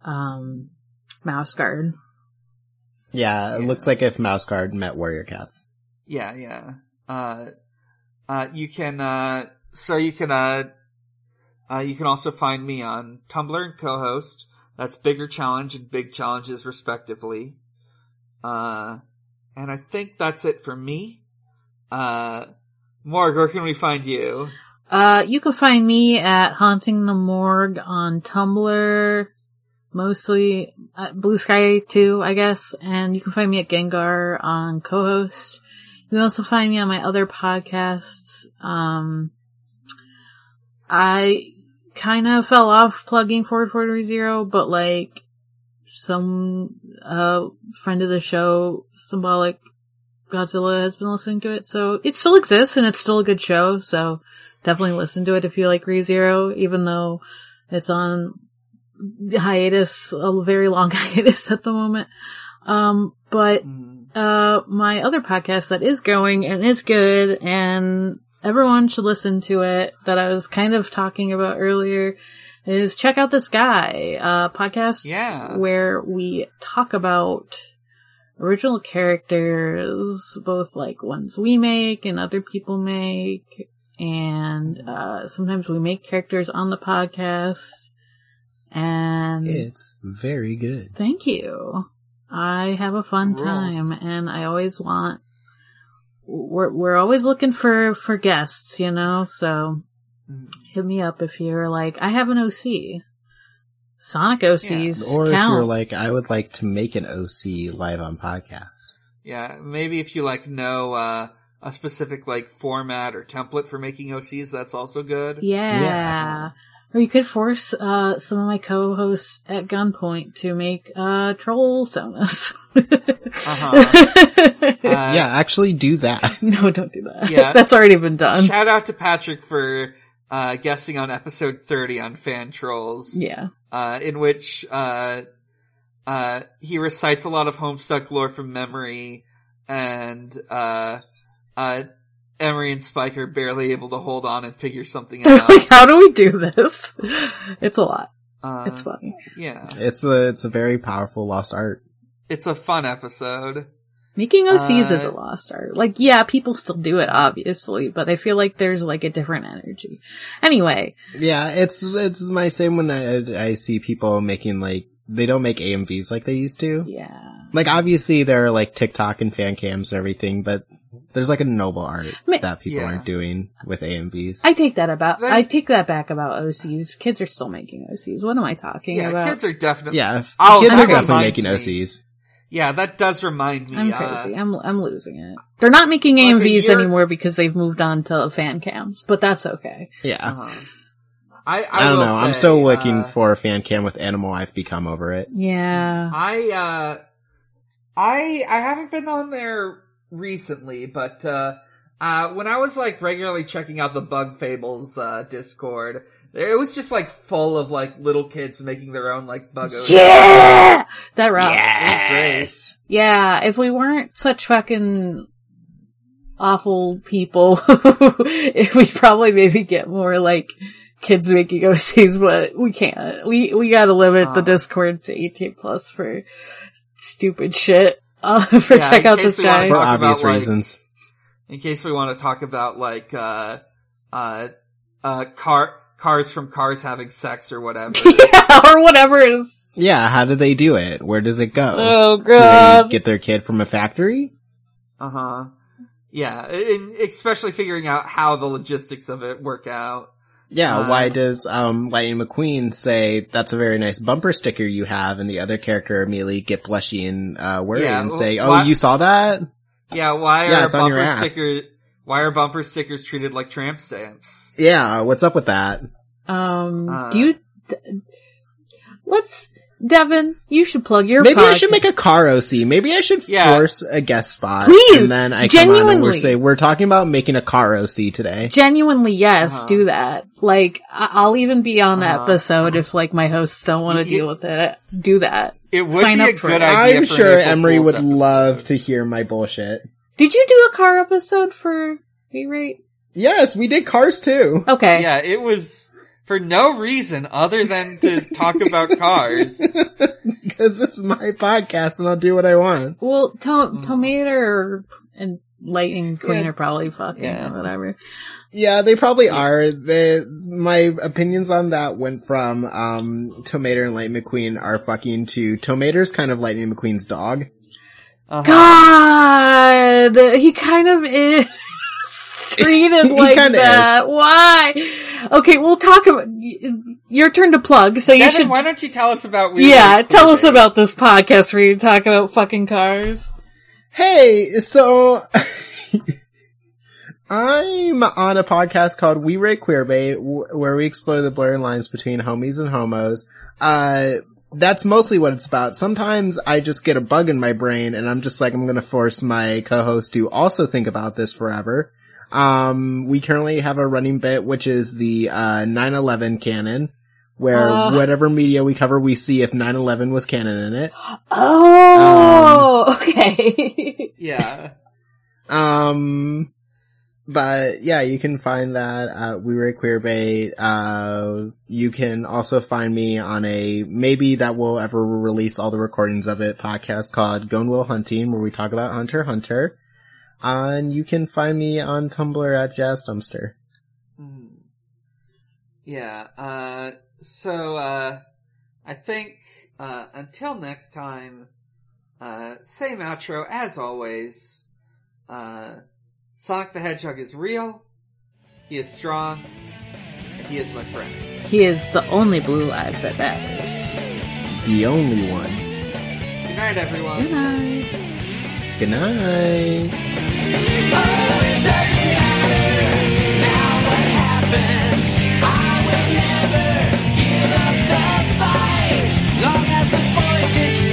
um Mouse Guard. Yeah, it yeah. looks like if Mouse Guard met Warrior Cats. Yeah, yeah. Uh, uh, you can, uh, so you can, uh, uh, you can also find me on Tumblr and co-host. That's Bigger Challenge and Big Challenges, respectively. Uh, and I think that's it for me. Uh, Morg, where can we find you? Uh, you can find me at Haunting the Morg on Tumblr. Mostly uh, Blue Sky two, I guess. And you can find me at Gengar on co-host. You can also find me on my other podcasts. Um, I kind of fell off plugging Forward Forward ReZero, but like some uh friend of the show, Symbolic Godzilla, has been listening to it. So it still exists and it's still a good show. So definitely listen to it if you like ReZero, even though it's on hiatus, a very long hiatus at the moment. Um, but, uh, my other podcast that is going and is good and everyone should listen to it that I was kind of talking about earlier is Check Out This Guy, uh, podcast yeah. where we talk about original characters, both like ones we make and other people make. And, uh, sometimes we make characters on the podcast. And it's very good. Thank you. I have a fun Rules. time, and I always want. We're we're always looking for for guests, you know. So hit me up if you're like, I have an O C, Sonic O Cs, yeah. or count. If you're like, I would like to make an O C live on podcast. Yeah, maybe if you like know uh, a specific like format or template for making O Cs, that's also good. Yeah. yeah. Or you could force uh, some of my co-hosts at gunpoint to make uh, troll sonas. uh-huh. uh, yeah, actually do that. No, don't do that. Yeah. That's already been done. Shout out to Patrick for uh, guessing on episode thirty on Fan Trolls. Yeah. Uh, in which uh, uh, he recites a lot of Homestuck lore from memory, and uh, uh, Emery and Spike are barely able to hold on and figure something out. Like, how do we do this? It's a lot. Uh, it's fun. Yeah. It's a, it's a very powerful lost art. It's a fun episode. Making O Cs uh, is a lost art. Like, yeah, people still do it, obviously, but I feel like there's like a different energy. Anyway. Yeah, it's, it's my same when I, I see people making like, they don't make A M Vs like they used to. Yeah. Like, obviously there are like TikTok and fan cams and everything, but there's like a noble art Ma- that people yeah. aren't doing with A M Vs. I take that about, They're, I take that back about O Cs. Kids are still making O Cs. What am I talking yeah, about? Yeah, kids are definitely, yeah, kids oh, are definitely making me. O Cs. Yeah, that does remind me. I'm crazy. Uh, I'm, I'm losing it. They're not making like A M Vs anymore because they've moved on to fan cams, but that's okay. Yeah. Uh-huh. I, I, I don't know. Say, I'm still looking uh, for a fan cam with Animal. I've become over it. Yeah. I, uh, I, I haven't been on there recently, but, uh, uh, when I was, like, regularly checking out the Bug Fables, uh, Discord, it was just, like, full of, like, little kids making their own, like, bug-os. Yeah! That rocks. Yes! Great. Yeah, if we weren't such fucking awful people, we'd probably maybe get more, like, kids making O Cs, but we can't. We, we gotta limit um. the Discord to eighteen plus for stupid shit. Uh, for yeah, check out this guy. For obvious about, reasons. Like, in case we want to talk about, like, uh, uh, uh, car, cars from Cars having sex or whatever. Yeah, or whatever it is. Yeah, how do they do it? Where does it go? Oh, God. Do they get their kid from a factory? Uh-huh. Yeah, and especially figuring out how the logistics of it work out. Yeah, um, why does um Lightning McQueen say, that's a very nice bumper sticker you have, and the other character immediately get blushy and uh worried yeah, and say, oh, why, you saw that? Yeah, why yeah, are bumper stickers why are bumper stickers treated like tramp stamps? Yeah, what's up with that? Um uh, do you th- let's Devon, you should plug your Maybe podcast. I should make a car O C. Maybe I should yeah. force a guest spot. Please! And then I Genuinely. come on and we'll say, we're talking about making a car O C today. Genuinely, yes, uh-huh. do that. Like, I'll even be on the uh-huh. episode if, like, my hosts don't want to deal with it. Do that. It would Sign be a good it. idea I'm for sure Emery would episode. love to hear my bullshit. Did you do a car episode for V-Rate? Yes, we did Cars too. Okay. Yeah, it was... For no reason other than to talk about cars. Because it's my podcast and I'll do what I want. Well, to- mm. Tomato and Lightning McQueen yeah. are probably fucking yeah. or whatever. Yeah, they probably yeah. are. They, my opinions on that went from um Tomato and Lightning McQueen are fucking to Tomato's kind of Lightning McQueen's dog. Uh-huh. God! He kind of is. Treated like that. Is. Why? Okay, we'll talk about your turn to plug. So Devin, you should. Why don't you tell us about? We yeah, tell us about this podcast where you talk about fucking cars. Hey, so I'm on a podcast called We Rate Queerbait, where we explore the blurring lines between homies and homos. Uh, that's mostly what it's about. Sometimes I just get a bug in my brain, and I'm just like, I'm going to force my co-host to also think about this forever. Um, we currently have a running bit, which is the, uh, nine eleven canon, where uh, whatever media we cover, we see if nine eleven was canon in it. Oh, um, okay. Yeah. Um, but yeah, you can find that at We Were Queerbait. Uh, you can also find me on a, maybe that will ever release all the recordings of it, podcast called Gone Will Hunting, where we talk about Hunter Hunter. Uh, and you can find me on Tumblr at Jazz Dumpster. Yeah, uh, so, uh, I think, uh, until next time, uh, same outro as always. Uh, Sonic the Hedgehog is real, he is strong, and he is my friend. He is the only blue life that matters. The only one. Good night, everyone. Good night. Good night. Oh, it doesn't matter now what happens. I will never Gadget.